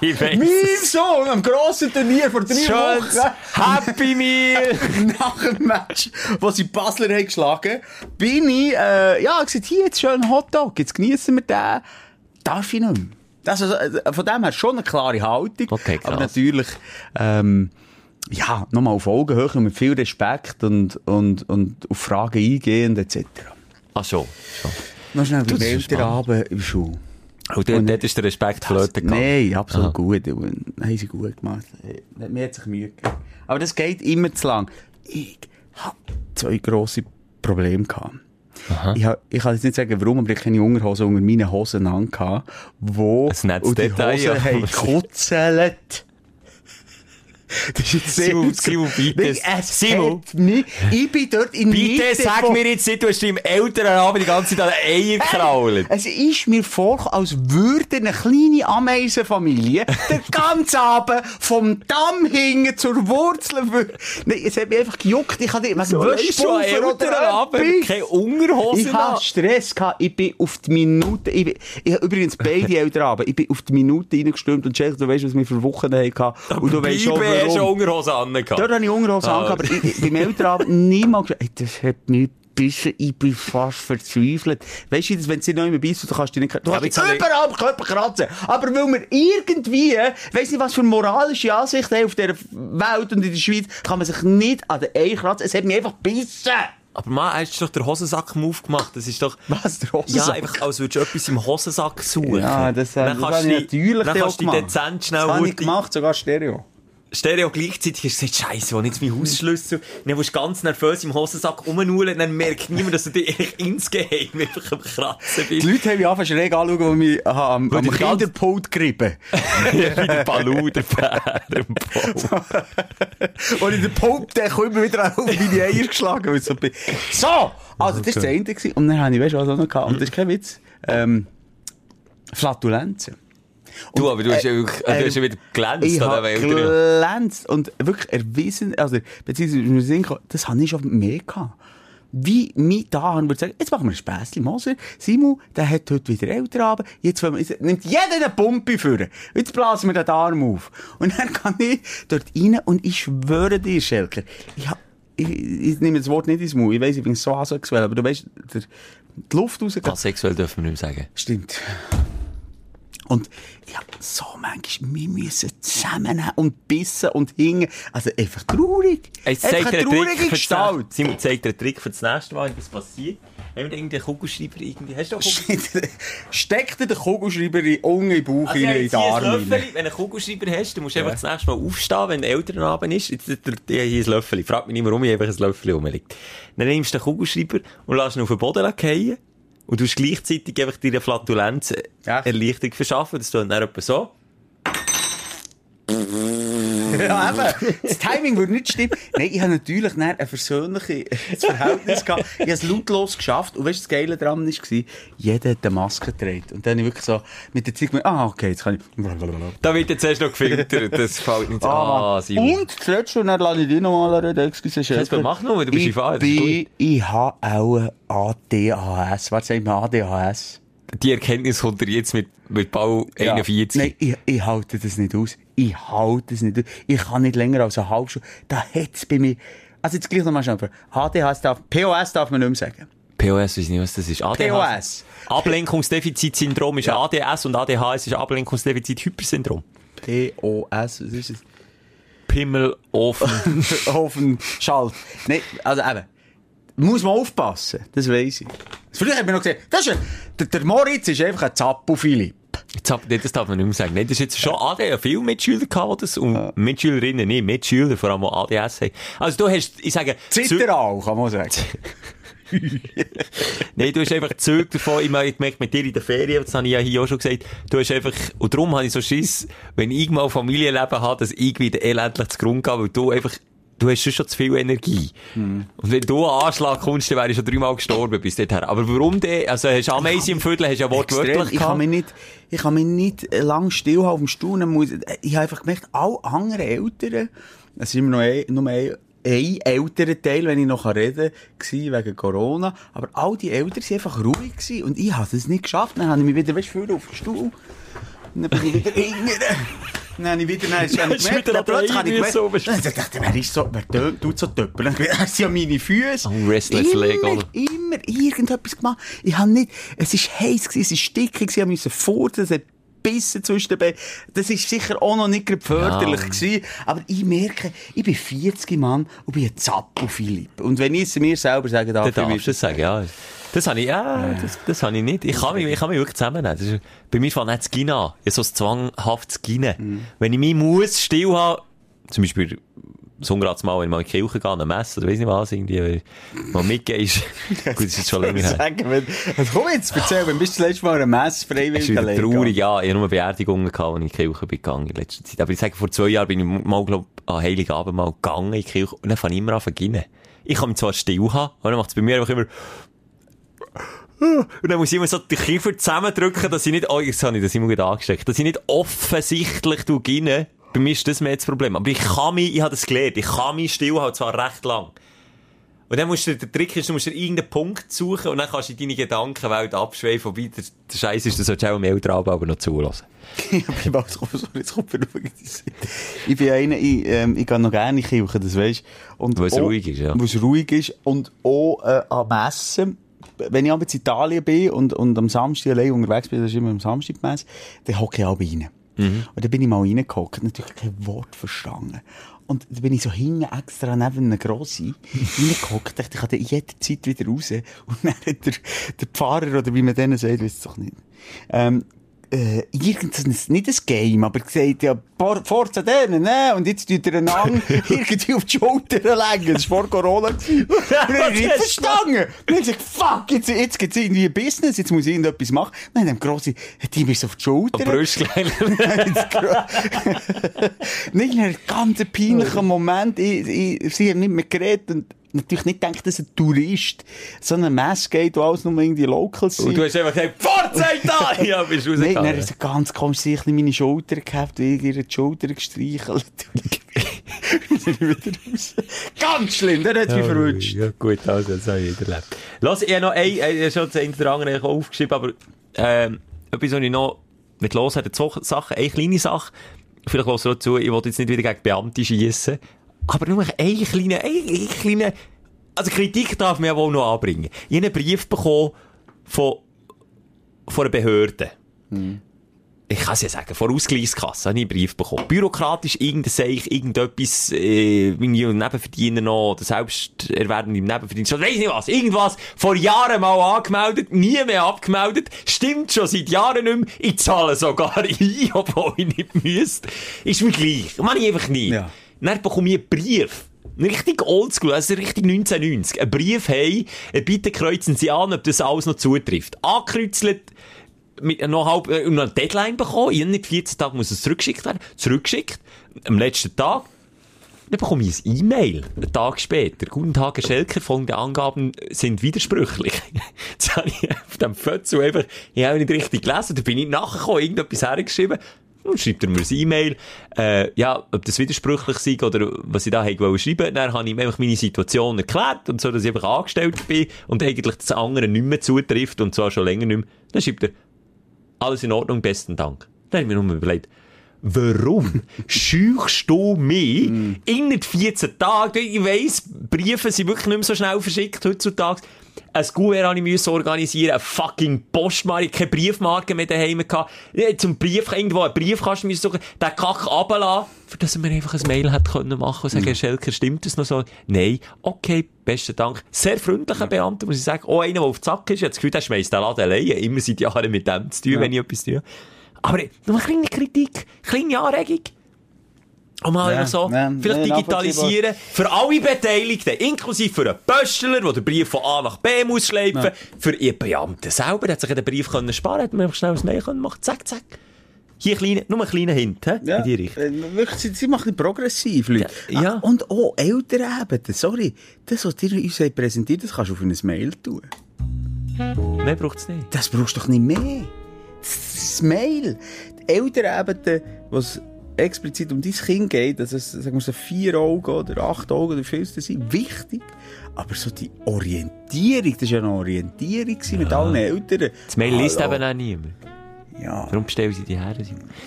ich mein Sohn am grossen Turnier vor drei Wochen. Happy Meal! Nach dem Match, wo sie Basler haben geschlagen, bin ich, äh, ja, gesagt, hier, jetzt schön Hotdog, jetzt genießen wir den. Darf ich nicht mehr. Das ist, äh, von dem her schon eine klare Haltung. Okay, aber natürlich, ähm, ja, nochmal auf Augenhöhe und mit viel Respekt und, und, und auf Fragen eingehend, et cetera. Ach so. so. Noch schnell bei den Eltern runter im Schuh. Und dort, und dort ist der Respekt flöten gegangen? Nein, absolut Aha. gut. Und haben sie gut gemacht. Mir hat sich Mühe gegeben. Aber das geht immer zu lang. Ich habe zwei grosse Probleme gehabt. Ich, hab, ich kann jetzt nicht sagen, warum, aber ich keine Unterhosen unter meinen Hosen an gehabt, wo und die Hosen ja. haben gekutselt. Das ist jetzt sehr Simon, Simon, bitte. Es Simon. Nicht. Ich bin dort in der Mitte. Bitte sag mir jetzt nicht, du hast deinem Elternabend die ganze Zeit an Eier gekrault. Es ist mir vor, als würde eine kleine Ameisenfamilie den ganzen Abend vom Damm hingen zur Wurzel. Nein, es hat mich einfach gejuckt. Ich hatte was Wäschpulver oder Abend. Keine Unterhosen. Ich hatte Stress gehabt. Ich bin auf die Minute, ich, bin, ich habe übrigens beide Elternabend, ich bin auf die Minute reingestürmt und Jack, du weißt, was wir für Wochen hatten. Und du weißt schon, du hast schon Unterhose angehabt. Dort habe ich Unterhose ah. angehabt, aber ich, beim Elternabend niemals gesagt, hey, das hat mich gebissen, ich bin fast verzweifelt. Weißt du, wenn sie nicht mehr beißt, dann kannst du nicht... Du kannst dich überall am Körper kratzen. Aber weil wir irgendwie, weiss nicht, was für moralische Ansicht haben auf dieser Welt und in der Schweiz, kann man sich nicht an den Ei kratzen. Es hat mich einfach gebissen. Aber Mann, hast du doch den Hosensack-Move gemacht. Das ist doch... Was, der Hosensack? Ja, einfach, als würdest du etwas im Hosensack suchen. Ja, das, äh, das habe ich natürlich dann kannst du dich dezent schnell... Das habe ich gemacht, sogar Stereo. Stereo gleichzeitig ist es scheiße, wo nicht mein Hausschlüssel. Dann musst du ganz nervös im Hosensack rumnulen, dann merkt niemand, dass du dich insgeheim einfach am Kratzen bist. Die Leute haben mich einfach schräg anschauen, wo mich aha, am, am Kinderpult gerieben. Wie der Balu, der Bär, der Pult. Und in den Pult, der kommt immer wieder auf meine Eier geschlagen. Weil ich so, bin. So! Also, das war das Ende. Und dann habe ich, weißt du, was auch noch gehabt. Und das ist kein Witz. Ähm, Flatulenzen. Und du, aber du hast ja äh, wirklich, also du hast ja wieder glänzt ich an der Welt. Glänzt. Und wirklich erwiesen, also, beziehungsweise, das habe ich schon mehr gehabt. Wie mein Tag, würde sagen, jetzt machen wir ein Späßchen, Moser. Simon, der hat heute wieder Elternabend. Jetzt, jetzt nimmt jeder eine Pumpe vor. Jetzt blasen wir den Arm auf. Und dann kann ich dort rein und ich schwöre dir, Schelker, ich, ich, ich nehme das Wort nicht ins Mund. Ich weiss, ich bin so asexuell, aber du weisst, der, die Luft rausgeht. Asexuell dürfen wir nicht mehr sagen. Stimmt. Und ja, so manchmal, wir müssen zusammennehmen und bissen und hingen. Also einfach traurig. Es zeigt einfach eine traurige Gestalt. Simon zeigt einen Trick für das nächste Mal, wenn das passiert. Wenn wir irgendeinen Kugelschreiber irgendwie... Hast du Kugelschreiber? Steck dir den Kugelschreiber in den Bauch, also, in den Arm rein. Wenn du einen Kugelschreiber hast, dann musst du ja. einfach das nächste Mal aufstehen, wenn der Elternabend ist. Jetzt, ich habe hier ein Löffel. Frag mich nicht mehr, warum ich einfach ein Löffel rumliegt. Dann nimmst du den Kugelschreiber und lässt ihn auf den Boden fallen. Und du hast gleichzeitig einfach deine Flatulenz ja. Erleichterung verschaffen. Das tut dann etwa so. Ja, eben. Das Timing würde nicht stimmen. Nein, ich habe natürlich dann ein versöhnliches Verhältnis gehabt. Ich habe es lautlos geschafft. Und weißt du, das Geile daran war, jeder hat eine Maske getragen. Und dann habe ich wirklich so mit der Zeit gemerkt, ah, okay, jetzt kann ich... Da wird jetzt erst noch gefiltert. Das fällt nicht ah, an. Und zuletzt, und dann lasse ich dich nochmal reden. Jetzt mach noch, weil du bist im Fall. Ich habe auch A D H S. Was sagt man A D H S? Die Erkenntnis kommt dir jetzt mit, mit Bau ja. einundvierzig. Nein, ich, ich halte das nicht aus. Ich halte das nicht aus. Ich kann nicht länger als eine halbe Stunde. Da hat's bei mir... Also jetzt gleich nochmal schnell. H D H S darf... P O S darf man nicht mehr sagen. P O S, weiss nicht, was das ist. A D H S. P O S. Ablenkungsdefizitsyndrom ist ja. A D S und A D H S ist Ablenkungsdefizit-Hypersyndrom. P O S, was ist das? Pimmel offen. Offen, Schalt. Nein, also eben. Muss man aufpassen, das weiss ich. Vielleicht hat man noch gesehen, das ist ein, der, der Moritz ist einfach ein Zappo-Philipp. Nee, das darf man nicht mehr sagen. Nee, das ist jetzt schon A D H S, viele Mitschüler gehabt, das, und ja. Mitschülerinnen nicht, Mitschüler, vor allem auch A D S haben. Also du hast, ich sage... Zitterau, kann man sagen. Nein, du hast einfach Zeug davon, ich merke mit dir in der Ferien, das habe ich ja hier auch schon gesagt, du hast einfach, und darum habe ich so Schiss, wenn ich mal Familienleben habe, dass ich wieder elendlich zugrunde gehe, weil du einfach... Du hast schon zu viel Energie. Hm. Und wenn du an Anschlag kommst, dann wäre ich schon dreimal gestorben bis dorthin. Aber warum denn? Also, hast du Ameisen im Viertel, hast ja wortwörtlich ich kann mich nicht, ich kann mich nicht lang stillhalten im Staunen. Ich habe einfach gemerkt, alle anderen Eltern, es ist immer noch ein, nur ein, ein älterer Teil, wenn ich noch reden kann, wegen Corona. Aber all die Eltern waren einfach ruhig gewesen. Und ich habe es nicht geschafft. Dann habe ich mich wieder, weißt du, auf den Stuhl. Dann bin ich wieder Nein, ich wieder, nein, ich habe gemerkt, aber plötzlich habe ich gemerkt, so dann dachte ich, wer ist so, wer tut so töppeln? Das sind ja meine Füße. Oh, restless leg, oder? Immer irgendetwas gemacht. Ich habe nicht, es war heiß, es war stickig, ich musste fort, es hat Bissen zwischen den Beinen. Das war sicher auch noch nicht förderlich ja. gewesen. Aber ich merke, ich bin vierzig Mann und bin ein Zappo-Philipp. Und wenn ich es mir selber sage, darf ich mir das sagen, ja. Das habe ich, ja, das, das habe ich nicht. Ich kann mich, ich kann mich wirklich zusammennehmen. Das ist, bei mir fängt auch das Gine an. So ein zwanghaftes Gine. Mhm. Wenn ich mich muss still habe, zum Beispiel, so gerade mal, wenn ich mal in die Kirche gehe, an eine Messe, oder weiss nicht was, irgendwie, wenn ich mal mitgehst. Gut, das ist schon länger her. Also komm jetzt, erzähl, wenn bist du das letzte Mal an einer Messe freiwillig gegangen? Das ist traurig, ja. Ich hatte nur Beerdigungen, als ich in die Kirche bin gegangen in letzter Zeit. Aber ich sage, vor zwei Jahren bin ich mal, glaube ich, an Heiligabend mal gegangen in die Kirche und dann fange ich immer an zu Gine. Ich kann mich zwar still haben, aber dann macht es bei mir einfach immer... Und dann muss ich immer so die Kiefer zusammendrücken, dass ich nicht, oh, jetzt habe ich das immer gut angesteckt, dass ich nicht offensichtlich ginne. Bei mir ist das mehr das Problem. Aber ich kann mich, ich habe das gelernt, ich kann mich stillhalten, zwar recht lang. Und dann musst du, der Trick ist, du musst dir irgendeinen Punkt suchen und dann kannst du in deine Gedankenwelt abschweifen. Wobei, der, der Scheiß ist, du solltest auch am Elternabend aber noch zuhören. Ich bin bald so, jetzt kommt mir Ich bin einer, ich, ähm, ich gehe noch gerne in die Kirche, das weisst du. Weil es ruhig ist, ja. Weil es ruhig ist und auch äh, am Essen. Wenn ich abends in Italien bin und, und am Samstag allein unterwegs bin, das ist immer am Samstag die Messe, dann hocke ich abends rein. Mhm. Und dann bin ich mal reingehockt, natürlich kein Wort verstanden. Und dann bin ich so hinten extra neben einer Grossi reingehockt, dachte ich, kann dann jederzeit wieder raus. Und dann hat der, der Pfarrer, oder wie man denen sagt, weiss es doch nicht, ähm, äh, irgendein, nicht ein Game, aber gesagt, ja, Forza denen, ne? Und jetzt tut er einen Ang irgendwie auf die Schulter legen. Das war vor Corona. Und dann habe ich nicht verstanden. Und dann habe ich gesagt, fuck, jetzt, jetzt gibt es irgendwie ein Business, jetzt muss ich irgendetwas machen. Und dann haben Grossi, die mir so auf die Schulter. Ein Brüstlein. Nicht in einem ganz peinlichen Moment. Ich, ich, sie haben nicht mehr geredet und natürlich nicht gedacht, dass ein Tourist so eine Messe geht, wo alles nur irgendwie Locals sind. Und du hast einfach gesagt, «Vorzeit da!» Ja, bist rausgegangen. Nein, dann hat er ganz komisch sich meine Schulter gehabt, wie ihre Schulter gestreichelt. Ganz schlimm, der hat mich oh, verwünscht. Ja, gut, also, das habe ich erlebt. Lass, ich habe noch einen, ich habe schon das eine oder andere aufgeschrieben, aber ähm, etwas, was ich noch mit los hatte, zwei Sachen, eine kleine Sache. Vielleicht hörst du auch zu, ich wollte jetzt nicht wieder gegen Beamte schiessen, aber nur eine kleine, eine kleine, also Kritik darf man ja wohl noch anbringen. Ich habe einen Brief bekommen von, von einer Behörde. Hm. Ich kann es ja sagen, von der Ausgleichskasse habe ich einen Brief bekommen. Bürokratisch, irgendein Seich, irgendetwas, äh, Nebenverdiener noch, oder Selbsterwerbende im Nebenverdiener, schon weiss nicht was, irgendwas, vor Jahren mal angemeldet, nie mehr abgemeldet, stimmt schon seit Jahren nicht mehr, ich zahle sogar ein, obwohl ich nicht müsste. Ist mir gleich, mache ich einfach nicht. Ja. Dann bekomme ich einen Brief. Richtig oldschool, also richtig neunzehnhundertneunzig. Ein Brief, hey, bitte kreuzen Sie an, ob das alles noch zutrifft. Ankreuzelt, mit noch halb, äh, noch eine Deadline bekommen. In vierzehn Tagen muss es zurückgeschickt werden. Zurückgeschickt. Am letzten Tag. Dann bekomme ich ein E-Mail. Einen Tag später. Guten Tag, Herr Schelker. Folgende Angaben sind widersprüchlich. Jetzt habe ich auf dem Fötzel einfach, ich habe nicht richtig gelesen. Da bin ich nachgekommen, irgendetwas hergeschrieben. Dann schreibt er mir ein E-Mail. Äh, ja, ob das widersprüchlich sei oder was ich da schreiben wollte. Dann habe ich einfach meine Situation erklärt und so, dass ich einfach angestellt bin und eigentlich das andere nicht mehr zutrifft und zwar schon länger nicht mehr. Dann schreibt er, alles in Ordnung, besten Dank. Dann habe ich mir nur überlegt, warum scheuchst du mich mm. in vierzehn Tagen? Ich weiss, Briefe sind wirklich nicht mehr so schnell verschickt heutzutage. Ein Gouverneur habe ich organisieren, eine fucking Postmarke, keine Briefmarke mehr daheim gehabt. Zum Brief, irgendwo einen Brief kannst du mir suchen, den Kack runterlassen, für das man einfach ein Mail hätte können machen und sagen, mm. Herr Schelker, stimmt das noch so? Nein, okay, besten Dank. Sehr freundlicher Beamter, muss ich sagen. Auch einer, der auf den Sack ist, ich habe das Gefühl, der schmeißt den Laden alleine. Immer seit Jahren mit dem zu tun, ja. Wenn ich etwas tue. Aber nur eine kleine Kritik, kleine Anregung. Und mal ja, so, ja, vielleicht ja, digitalisieren. Für alle Beteiligten, inklusive für einen Pöstler, der den Brief von A nach B muss schleifen, ja. Für ihren Beamten selber, der hat sich den Brief können sparen, hätte man einfach schnell ein Mail können machen. Zack, zack. Hier kleine, nur einen kleinen Hint, he? Ja, in die Richtung. Wirklich, sie, sie machen progressiv, Leute. Ja, ja. Ah, und auch Eltern haben, sorry, das, was ihr uns präsentiert, das kannst du auf ein Mail tun. Mehr braucht es nicht. Das brauchst du doch nicht mehr. Das Mail. Die Eltern haben, was explizit um dein Kind geht, also sagen wir so vier Augen oder acht Augen oder viel zu sein, wichtig. Aber so die Orientierung, das war ja eine Orientierung ja. Mit allen Eltern. Das Mail liest eben auch niemand. Ja. Warum bestellen sie die her?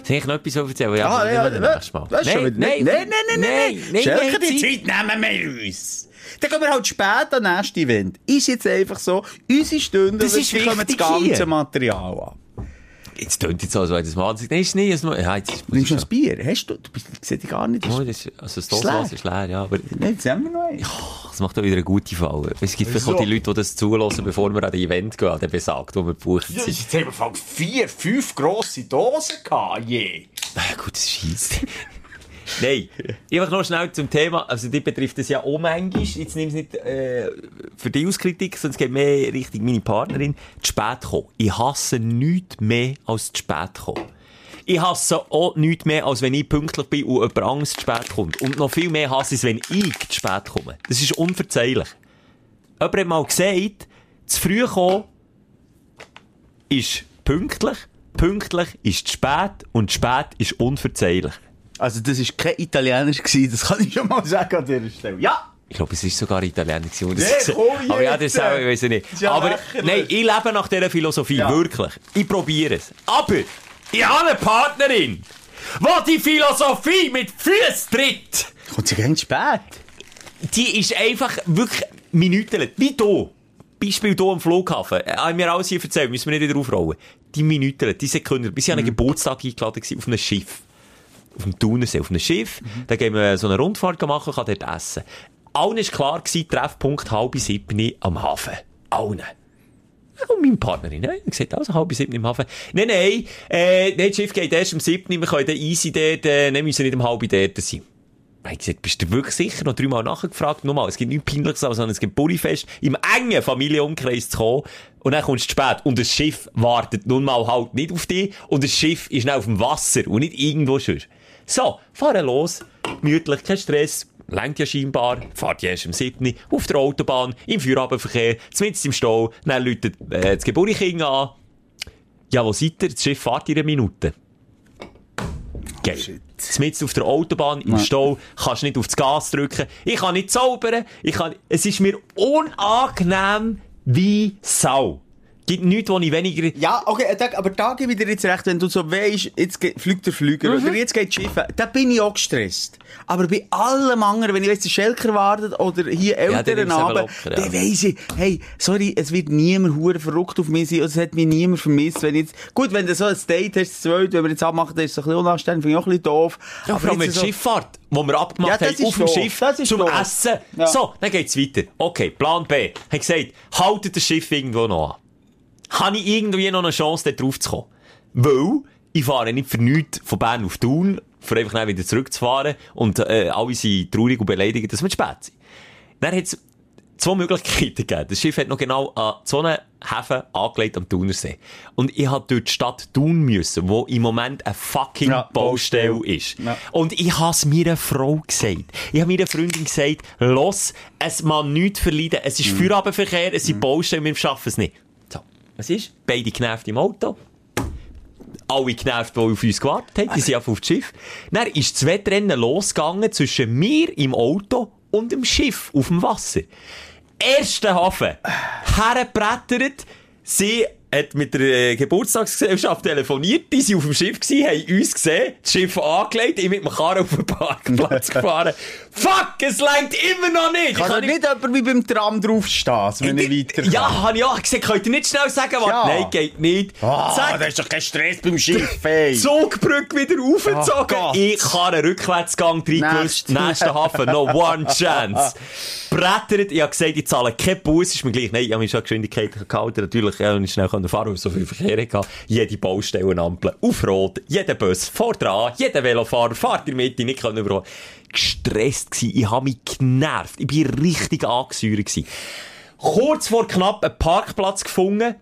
Soll ich noch etwas erzählen? Ja, ah, ja, ja, ja. Nein, nein, nein, nein, nein, nein. Schelker, die Zeit nehmen wir uns. Dann gehen wir halt spät an das nächste Event. Ist jetzt einfach so, unsere Stunde, das ist wir kommen das ganze hier. Material an. Jetzt tönt jetzt so, als wäre das mal. Nein, ist nicht. Nimmst du ein Bier? Hast du? Du siehst dich gar nicht. Das oh, das ist, also das Dosenwasser ist leer, ja. Aber nein, jetzt haben wir noch eins. Oh, das macht auch wieder eine gute Falle. Es gibt vielleicht so. Auch die Leute, die das zulassen, bevor wir an das Event gehen, an den besagt, wo wir gebucht ja, sind. Jetzt haben wir vier, fünf grosse Dosen gehabt, je. Yeah. Gut, das ist scheiße. Nein, ich will noch schnell zum Thema, also die betrifft das ja auch manchmal, jetzt nimm's nicht äh, für die Auskritik, sondern es geht mehr Richtung meine Partnerin, zu spät kommen. Ich hasse nichts mehr als zu spät kommen. Ich hasse auch nichts mehr, als wenn ich pünktlich bin und jemand anderes zu spät kommt. Und noch viel mehr hasse ich es, wenn ich zu spät komme. Das ist unverzeihlich. Jemand hat mal gesagt, zu früh kommen ist pünktlich, pünktlich ist zu spät und zu spät ist unverzeihlich. Also, das war kein Italienisch, das kann ich schon mal sagen an dieser Stelle. Ja! Ich glaube, es war sogar Italienisch. Nee, komm, aber ja, das ist auch, ich weiss nicht. Ja aber, lächerlich. Nein, ich lebe nach dieser Philosophie, ja. Wirklich. Ich probiere es. Aber, ich habe eine Partnerin, die die Philosophie mit Füßen tritt. Kommt sie ganz spät? Die ist einfach wirklich minütelt. Wie du. Beispiel hier am Flughafen. Haben wir alles hier erzählt, müssen wir nicht wieder aufrollen. Die minütelt, die Sekunden. Wir waren an einem mhm. Geburtstag eingeladen auf einem Schiff. Auf dem Thunersee, auf einem Schiff. Mhm. Da gehen wir so eine Rundfahrt machen und kann dort essen. Allen war klar, Treffpunkt halb sieben am Hafen. Allen. Und meine Partnerin, ne? Ich sagte, also halb sieben im Hafen. Nein, nein, äh, nein, das Schiff geht erst um sieben, wir können easy dort, äh, wir müssen nicht um halb dort sein. Ich gesagt, bist du wirklich sicher? Noch dreimal nachgefragt. Nochmal, es gibt nichts Peinliches, sondern es gibt Bullifest, im engen Familienumkreis zu kommen. Und dann kommst du zu spät. Und das Schiff wartet nun mal halt nicht auf dich. Und das Schiff ist dann auf dem Wasser und nicht irgendwo schon. So, fahren los. Gemütlich, kein Stress. Lenkt ja scheinbar, fährt ja erst im siebten auf der Autobahn, im Feierabendverkehr, mitten im Stau, dann läutet äh, das Geburtskind an. Ja, wo seid ihr? Das Schiff fährt in einer Minute. Geil. Shit. Mitten auf der Autobahn, im Stau, kannst nicht auf das Gas drücken, ich kann nicht zaubern, ich kann... es ist mir unangenehm wie Sau. Es gibt nichts, wo ich weniger... Ja, okay, aber da gebe ich dir jetzt recht, wenn du so weisst, jetzt fliegt der Flüger, mhm. oder jetzt geht das Schiff, dann bin ich auch gestresst. Aber bei allem anderen, wenn ich weiss, der Schelker wartet oder hier Eltern haben, dann weiss ich, hey, sorry, es wird niemand hure verrückt auf mich sein, es hat mich niemand vermisst. Wenn jetzt, gut, wenn du so ein Date hast, zu zweit, wenn wir jetzt abmachen, dann ist es ein bisschen unanständig, finde ich auch ein bisschen doof. Ja, aber mit so Schifffahrt, die wir abgemacht ja, haben, auf dem doof. Schiff, zum doof. Essen. Ja. So, dann geht's weiter. Okay, Plan B. Ich habe gesagt, haltet das Schiff irgendwo noch an. Habe ich irgendwie noch eine Chance, da drauf zu kommen? Weil ich fahre nicht für nichts von Bern auf Thun, für einfach dann wieder zurückzufahren und äh, alle sind traurig und beleidigt, dass wir zu spät sind. Dann hat es zwei Möglichkeiten gegeben. Das Schiff hat noch genau an so einen Häfen angelegt am Thunersee. Und ich habe dort die Stadt Thun müssen, wo im Moment eine fucking ja, Baustelle, Baustelle ist. Ja. Und ich habe es meiner Frau gesagt. Ich habe meiner Freundin gesagt, los, es man nichts verleiden. Es ist mhm. Feierabendverkehr, es sind mhm. Baustellen, wir schaffen es nicht. Was ist? Beide genervt im Auto. Alle genervt, die auf uns gewartet haben. Die sind auf das Schiff. Dann ist das Wettrennen losgegangen zwischen mir im Auto und dem Schiff auf dem Wasser. Erster Hafen. Hergebrettert. Sie hat mit der Geburtstagsgesellschaft telefoniert. Die waren auf dem Schiff, haben uns gesehen, das Schiff angelegt, ich mit dem Karren auf den Parkplatz gefahren. Fuck, es reicht immer noch nicht! Kann, kann nicht jemand wie beim Tram draufstehen, wenn ich, ich weiterkomme? Ja, habe ich auch gesagt, könnt ihr nicht schnell sagen, was? Ja. Nein, geht nicht. Ah, oh, da ist doch kein Stress beim Schiff, ey. Zugbrücke wieder aufgezogen. Oh, ich habe einen Rückwärtsgang reingewusst. Nächster Hafen, no one chance. Brettert, ich habe gesagt, ich zahle keinen Bus, ist mir gleich. Nein, ich habe mich schon Geschwindigkeit gehalten, natürlich, ja, und ich schnell an der Fahrer, so viel Verkehr hatte, jede Baustellenampel auf Rot, jeder Bus vor dran, jeder Velofahrer, fahrt in der Mitte, nicht können überholen. Gestresst gsi, ich habe mich genervt, ich bin richtig angesäuert gsi. Kurz vor knapp einen Parkplatz gefunden,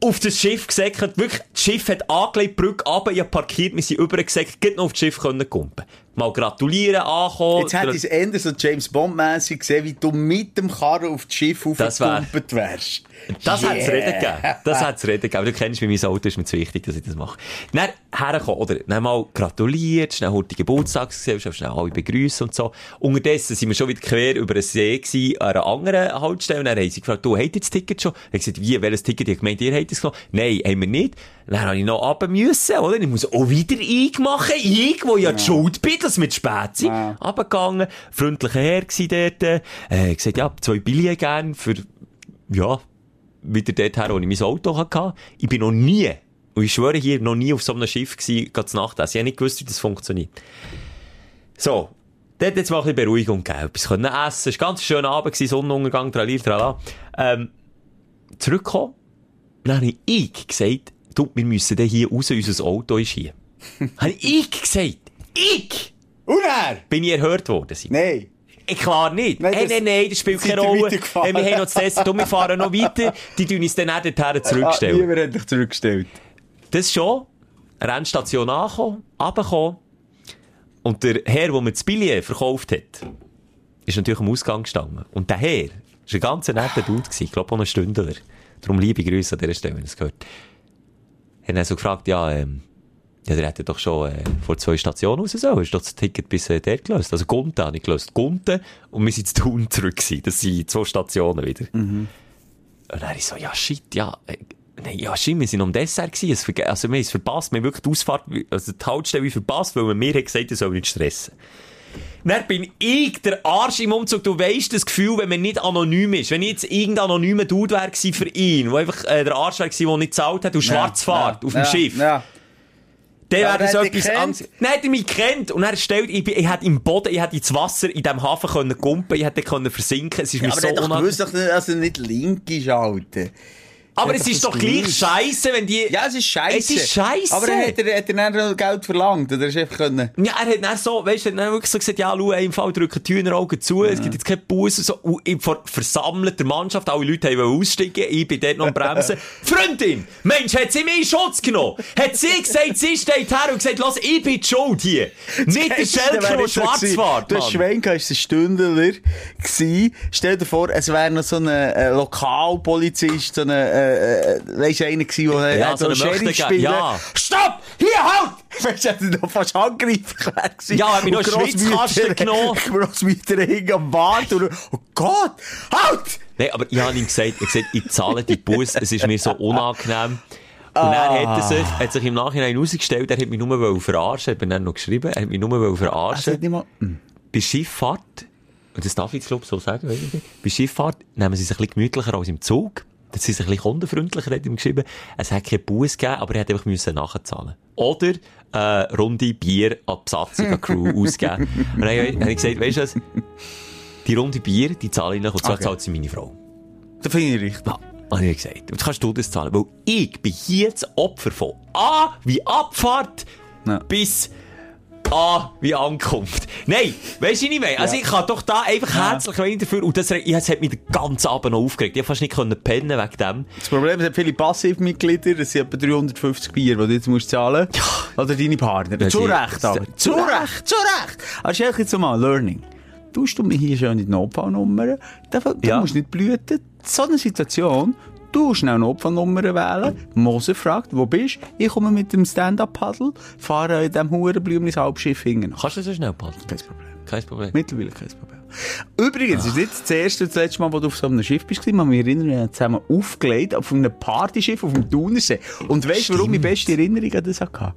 auf das Schiff gesäckert, wirklich, das Schiff hat angelegt, Brücke runter, ich habe parkiert, wir sind übergesäckert, geht noch auf das Schiff können kumpen. Mal gratulieren, ankommen. Jetzt hätte ich es eher so James Bond-mässig gesehen, wie du mit dem Karren auf das Schiff aufgekumpelt wärst. Das yeah. hat es reden gegeben. Das hat es reden gegeben. Aber du kennst mich, mein Auto ist mir zu wichtig, dass ich das mache. Dann hergekommen, oder dann mal gratuliert, schnell heute Geburtstagsgesellschaft, schnell alle begrüßen und so. Unterdessen sind wir schon wieder quer über den See gewesen, an einer anderen Haltestelle. Und dann haben sie gefragt, du, habt ihr das Ticket schon? Ich habe gesagt, wie, welches Ticket? Ich gemeint, ihr habt es genommen? Nein, haben wir nicht. Dann habe ich noch runter müssen, oder? Ich muss auch wieder eingemachen, ich, wo ja die Schuld bin, dass wir zu spät sind. Ja. Runtergegangen, freundlicher Herr gsi dort, äh, gesagt, ja, zwei Billionen gern für, ja, wieder dorthin, wo ich mein Auto hatte. Ich bin noch nie, und ich schwöre hier, noch nie auf so einem Schiff gsi, gerade Nacht essen. Ich habe nicht gewusst, wie das funktioniert. So. Dort jetzt mal ein bisschen Beruhigung gegeben. Etwas können essen. Es war ganz schön Abend, Sonnenuntergang, tralir, tralala. Ähm, zurückgekommen. Dann habe ich gesagt, du, wir müssen dann hier raus, unser Auto ist hier. Habe ich gesagt. Ich! Und er? Bin ich erhört worden? Nein. Klar nicht. Nein, das, hey, nein, nein, das spielt keine Rolle. Wir haben noch das Test, wir fahren noch weiter. Die tun uns dann auch dorthin zurückgestellt. Niemand hat dich zurückgestellt. Das schon. Rennstation angekommen, runtergekommen. Und der Herr, der mir das Billett verkauft hat, ist natürlich am Ausgang gestanden. Und der Herr war ein ganz netter Dude, ich glaube auch ein Stündler. Darum liebe Grüße an dieser Stelle, wenn ihr es gehört. Er hat dann so gefragt, ja, ähm, ja, der hätte doch schon äh, vor zwei Stationen raus sollen. Hast doch das Ticket bis äh, der gelöst. Also Gunten habe ich gelöst. Gunten und wir sind zu Thun zurück gewesen. Das sind zwei Stationen wieder. Mhm. Und dann habe ich so, ja shit, ja, äh, nein, ja shit, wir sind am Dessert gewesen. Also wir haben es verpasst. Wir haben wirklich die Ausfahrt, also die Haltestelle verpasst, weil man mir hat gesagt, ich soll nicht stressen. Dann bin ich der Arsch im Umzug. Du weisst das Gefühl, wenn man nicht anonym ist. Wenn ich jetzt irgendein anonymer Dude wäre für ihn, der einfach äh, der Arsch wäre, der nicht gezahlt hat und ja, schwarz fährt ja, auf dem ja, Schiff. Ja. Der ja, wäre so etwas anderes. Nein, er mich kennt. Und er stellt, ich, ich hätte im Boden, ich hätte ins Wasser in diesem Hafen können kumpen, ich hätte können versinken. Es ist ja, mir aber so unangenehm. Aber er wusste doch, dass er nicht link ist, Alter. Aber es ist doch gleich scheiße, wenn die... Ja, es ist scheiße. Es ist scheiße. Aber hat er, hat er dann Geld verlangt? Oder ist einfach können... Ja, er hat dann so, weißt du, er hat wirklich so gesagt, ja, schau, im Fall drücken die Hühneraugen zu, ja. Es gibt jetzt keine Busse und so. Und vor versammelter Mannschaft, alle Leute wollten aussteigen, ich bin dort noch am Bremsen. Freundin, Mensch, hat sie mich in Schutz genommen? Hat sie gesagt, sie steht her und gesagt, lass, ich bin die Schuld hier. Nicht der Schelker, der schwarz war. Der Schwenk war ein Stündler. Stell dir vor, es wäre noch so ein äh, Lokalpolizist, so ein... Äh, Äh, weisst du, einer gewesen, der ja, so Sheriff spielen. Ja. Stopp! Hier, halt! Weisst du, hätte ich noch fast angegriffen gewesen. Ja, hat mich noch Schwitzkasten genommen. Grossmütter hing am Bart und oh Gott! Halt! Nein, aber ich habe ihm gesagt, ich, gesagt, ich zahle die Bus, es ist mir so unangenehm. Und ah. er hat sich, hat sich im Nachhinein herausgestellt, er hat mich nur verarschen, hat mir dann noch geschrieben, er hat mich nur verarschen. Nicht mal... hm. Bei Schifffahrt, und das darf ich jetzt glaube ich so sagen, weiss ich nicht, bei Schifffahrt nehmen sie sich ein bisschen gemütlicher als im Zug. Das ist ein bisschen kundenfreundlicher, hat ihm geschrieben. Es hat keine Busse gegeben, aber er hätte einfach müssen nachzahlen. Oder, äh, runde Bier an die Besatzung, an die Crew ausgeben. Und dann habe ich gesagt, weisst du was? Die runde Bier, die zahle ich noch, und zwar okay. Zahlt sie meine Frau. Das finde ich richtig. Ja, habe ich gesagt. Jetzt kannst du das zahlen, weil ich bin hier das Opfer von A wie Abfahrt ja. bis A wie Ankunft. Nein, weisst du nicht mehr. Also ja. ich kann doch da einfach ja. herzlich weinen dafür. Und das, das hat mich den ganzen Abend noch aufgeregt. Ich konnte fast nicht pennen wegen dem. Das Problem ist, es hat viele Passivmitglieder. Es sind etwa dreihundertfünfzig Bier, die du jetzt musst zahlen musst. Ja. Oder deine Partner. Ja, zu Recht, aber. Zu Recht, zu Recht. Also jetzt mal Learning. Du tust mir hier schön in die Notfallnummer. Du ja. musst nicht blüten. So eine Situation. Du schnell Notfallnummer wählen. Mose fragt, wo bist du? Ich komme mit dem Stand-Up-Paddel, fahre in diesem huren Blümelisalp-Schiff hingehen. Kannst du so schnell paddeln? Kein Problem. Kein Problem. Mittlerweile kein Problem. Übrigens, es ist nicht das erste und das letzte Mal, wo du auf so einem Schiff bist. Man mich erinnern, wir haben zusammen aufgelegt auf einem Partyschiff auf dem Thunersee. Und weißt du, warum ich beste Erinnerung an das hatte?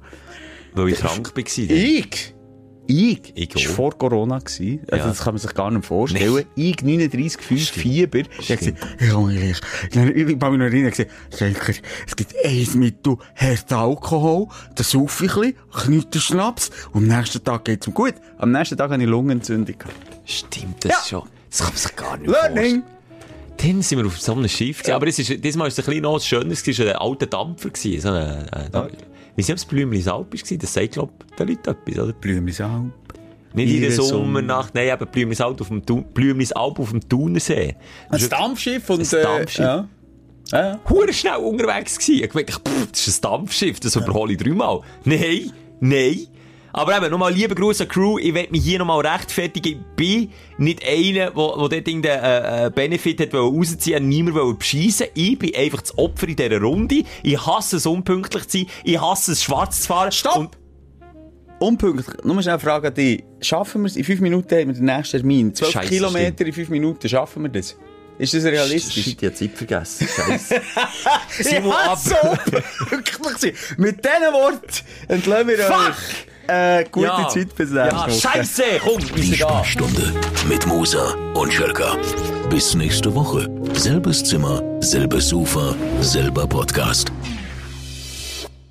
Weil ich krank war. Ich? Ich, ich war vor Corona, also ja. das kann man sich gar nicht vorstellen. Nicht. Ich, neununddreißig Komma fünf Fieber. Ich habe gesagt, ich komme gleich. Ich habe mich noch erinnert, ich habe gesagt, es gibt eins mit du Herd Alkohol, das sauf ich ein bisschen, Schnaps und am nächsten Tag geht es mir gut. Am nächsten Tag habe ich Lungenentzündung. Stimmt das ja. schon? Das kann man sich gar nicht vorstellen. Learning! Dann sind wir auf so einem Schiff. Ja. Aber es ist, diesmal war es ein bisschen noch schönes, es war ein alter Dampfer. So eine, eine ja. Wie sie haben das Blümelisalp war, das sagt, glaube ich, den Leuten etwas, oder? Blümelisalp. Nicht in der Sommernacht, nein, aber Blümelisalp auf dem, Thu- Blümelisalp auf dem Thunersee. Ein Dampfschiff und... Ein Dampfschiff. Äh, ja. Ja, ja. Hure schnell unterwegs gewesen. Ich dachte, pff, das ist ein Dampfschiff, das überhole ich dreimal. Nein, nein. Aber eben, nochmal lieben Gruß an die Crew, ich will mich hier nochmal rechtfertigen. Ich bin nicht einer, der dort irgendeinen äh, Benefit hat rausziehen wollte, niemand bescheissen. Ich bin einfach das Opfer in dieser Runde. Ich hasse es, unpünktlich zu sein. Ich hasse es, schwarz zu fahren. Stopp! Und unpünktlich. Nur schnell eine Frage an dich. Schaffen wir es? In fünf Minuten haben wir den nächsten Termin. zwölf Kilometer stimmt. In fünf Minuten. Schaffen wir das? Ist das realistisch? Ich habe die Zeit vergessen. Scheiße. Sie muss ab. So unpünktlich sein. Mit diesen Worten entlassen wir Fuck. Euch. Äh, gute ja. Zeit bis dann. Ja, Scheiße! Komm, die Sprechstunde mit Musa und Schölker. Bis nächste Woche. Selbes Zimmer, selbes Sofa, selber Podcast.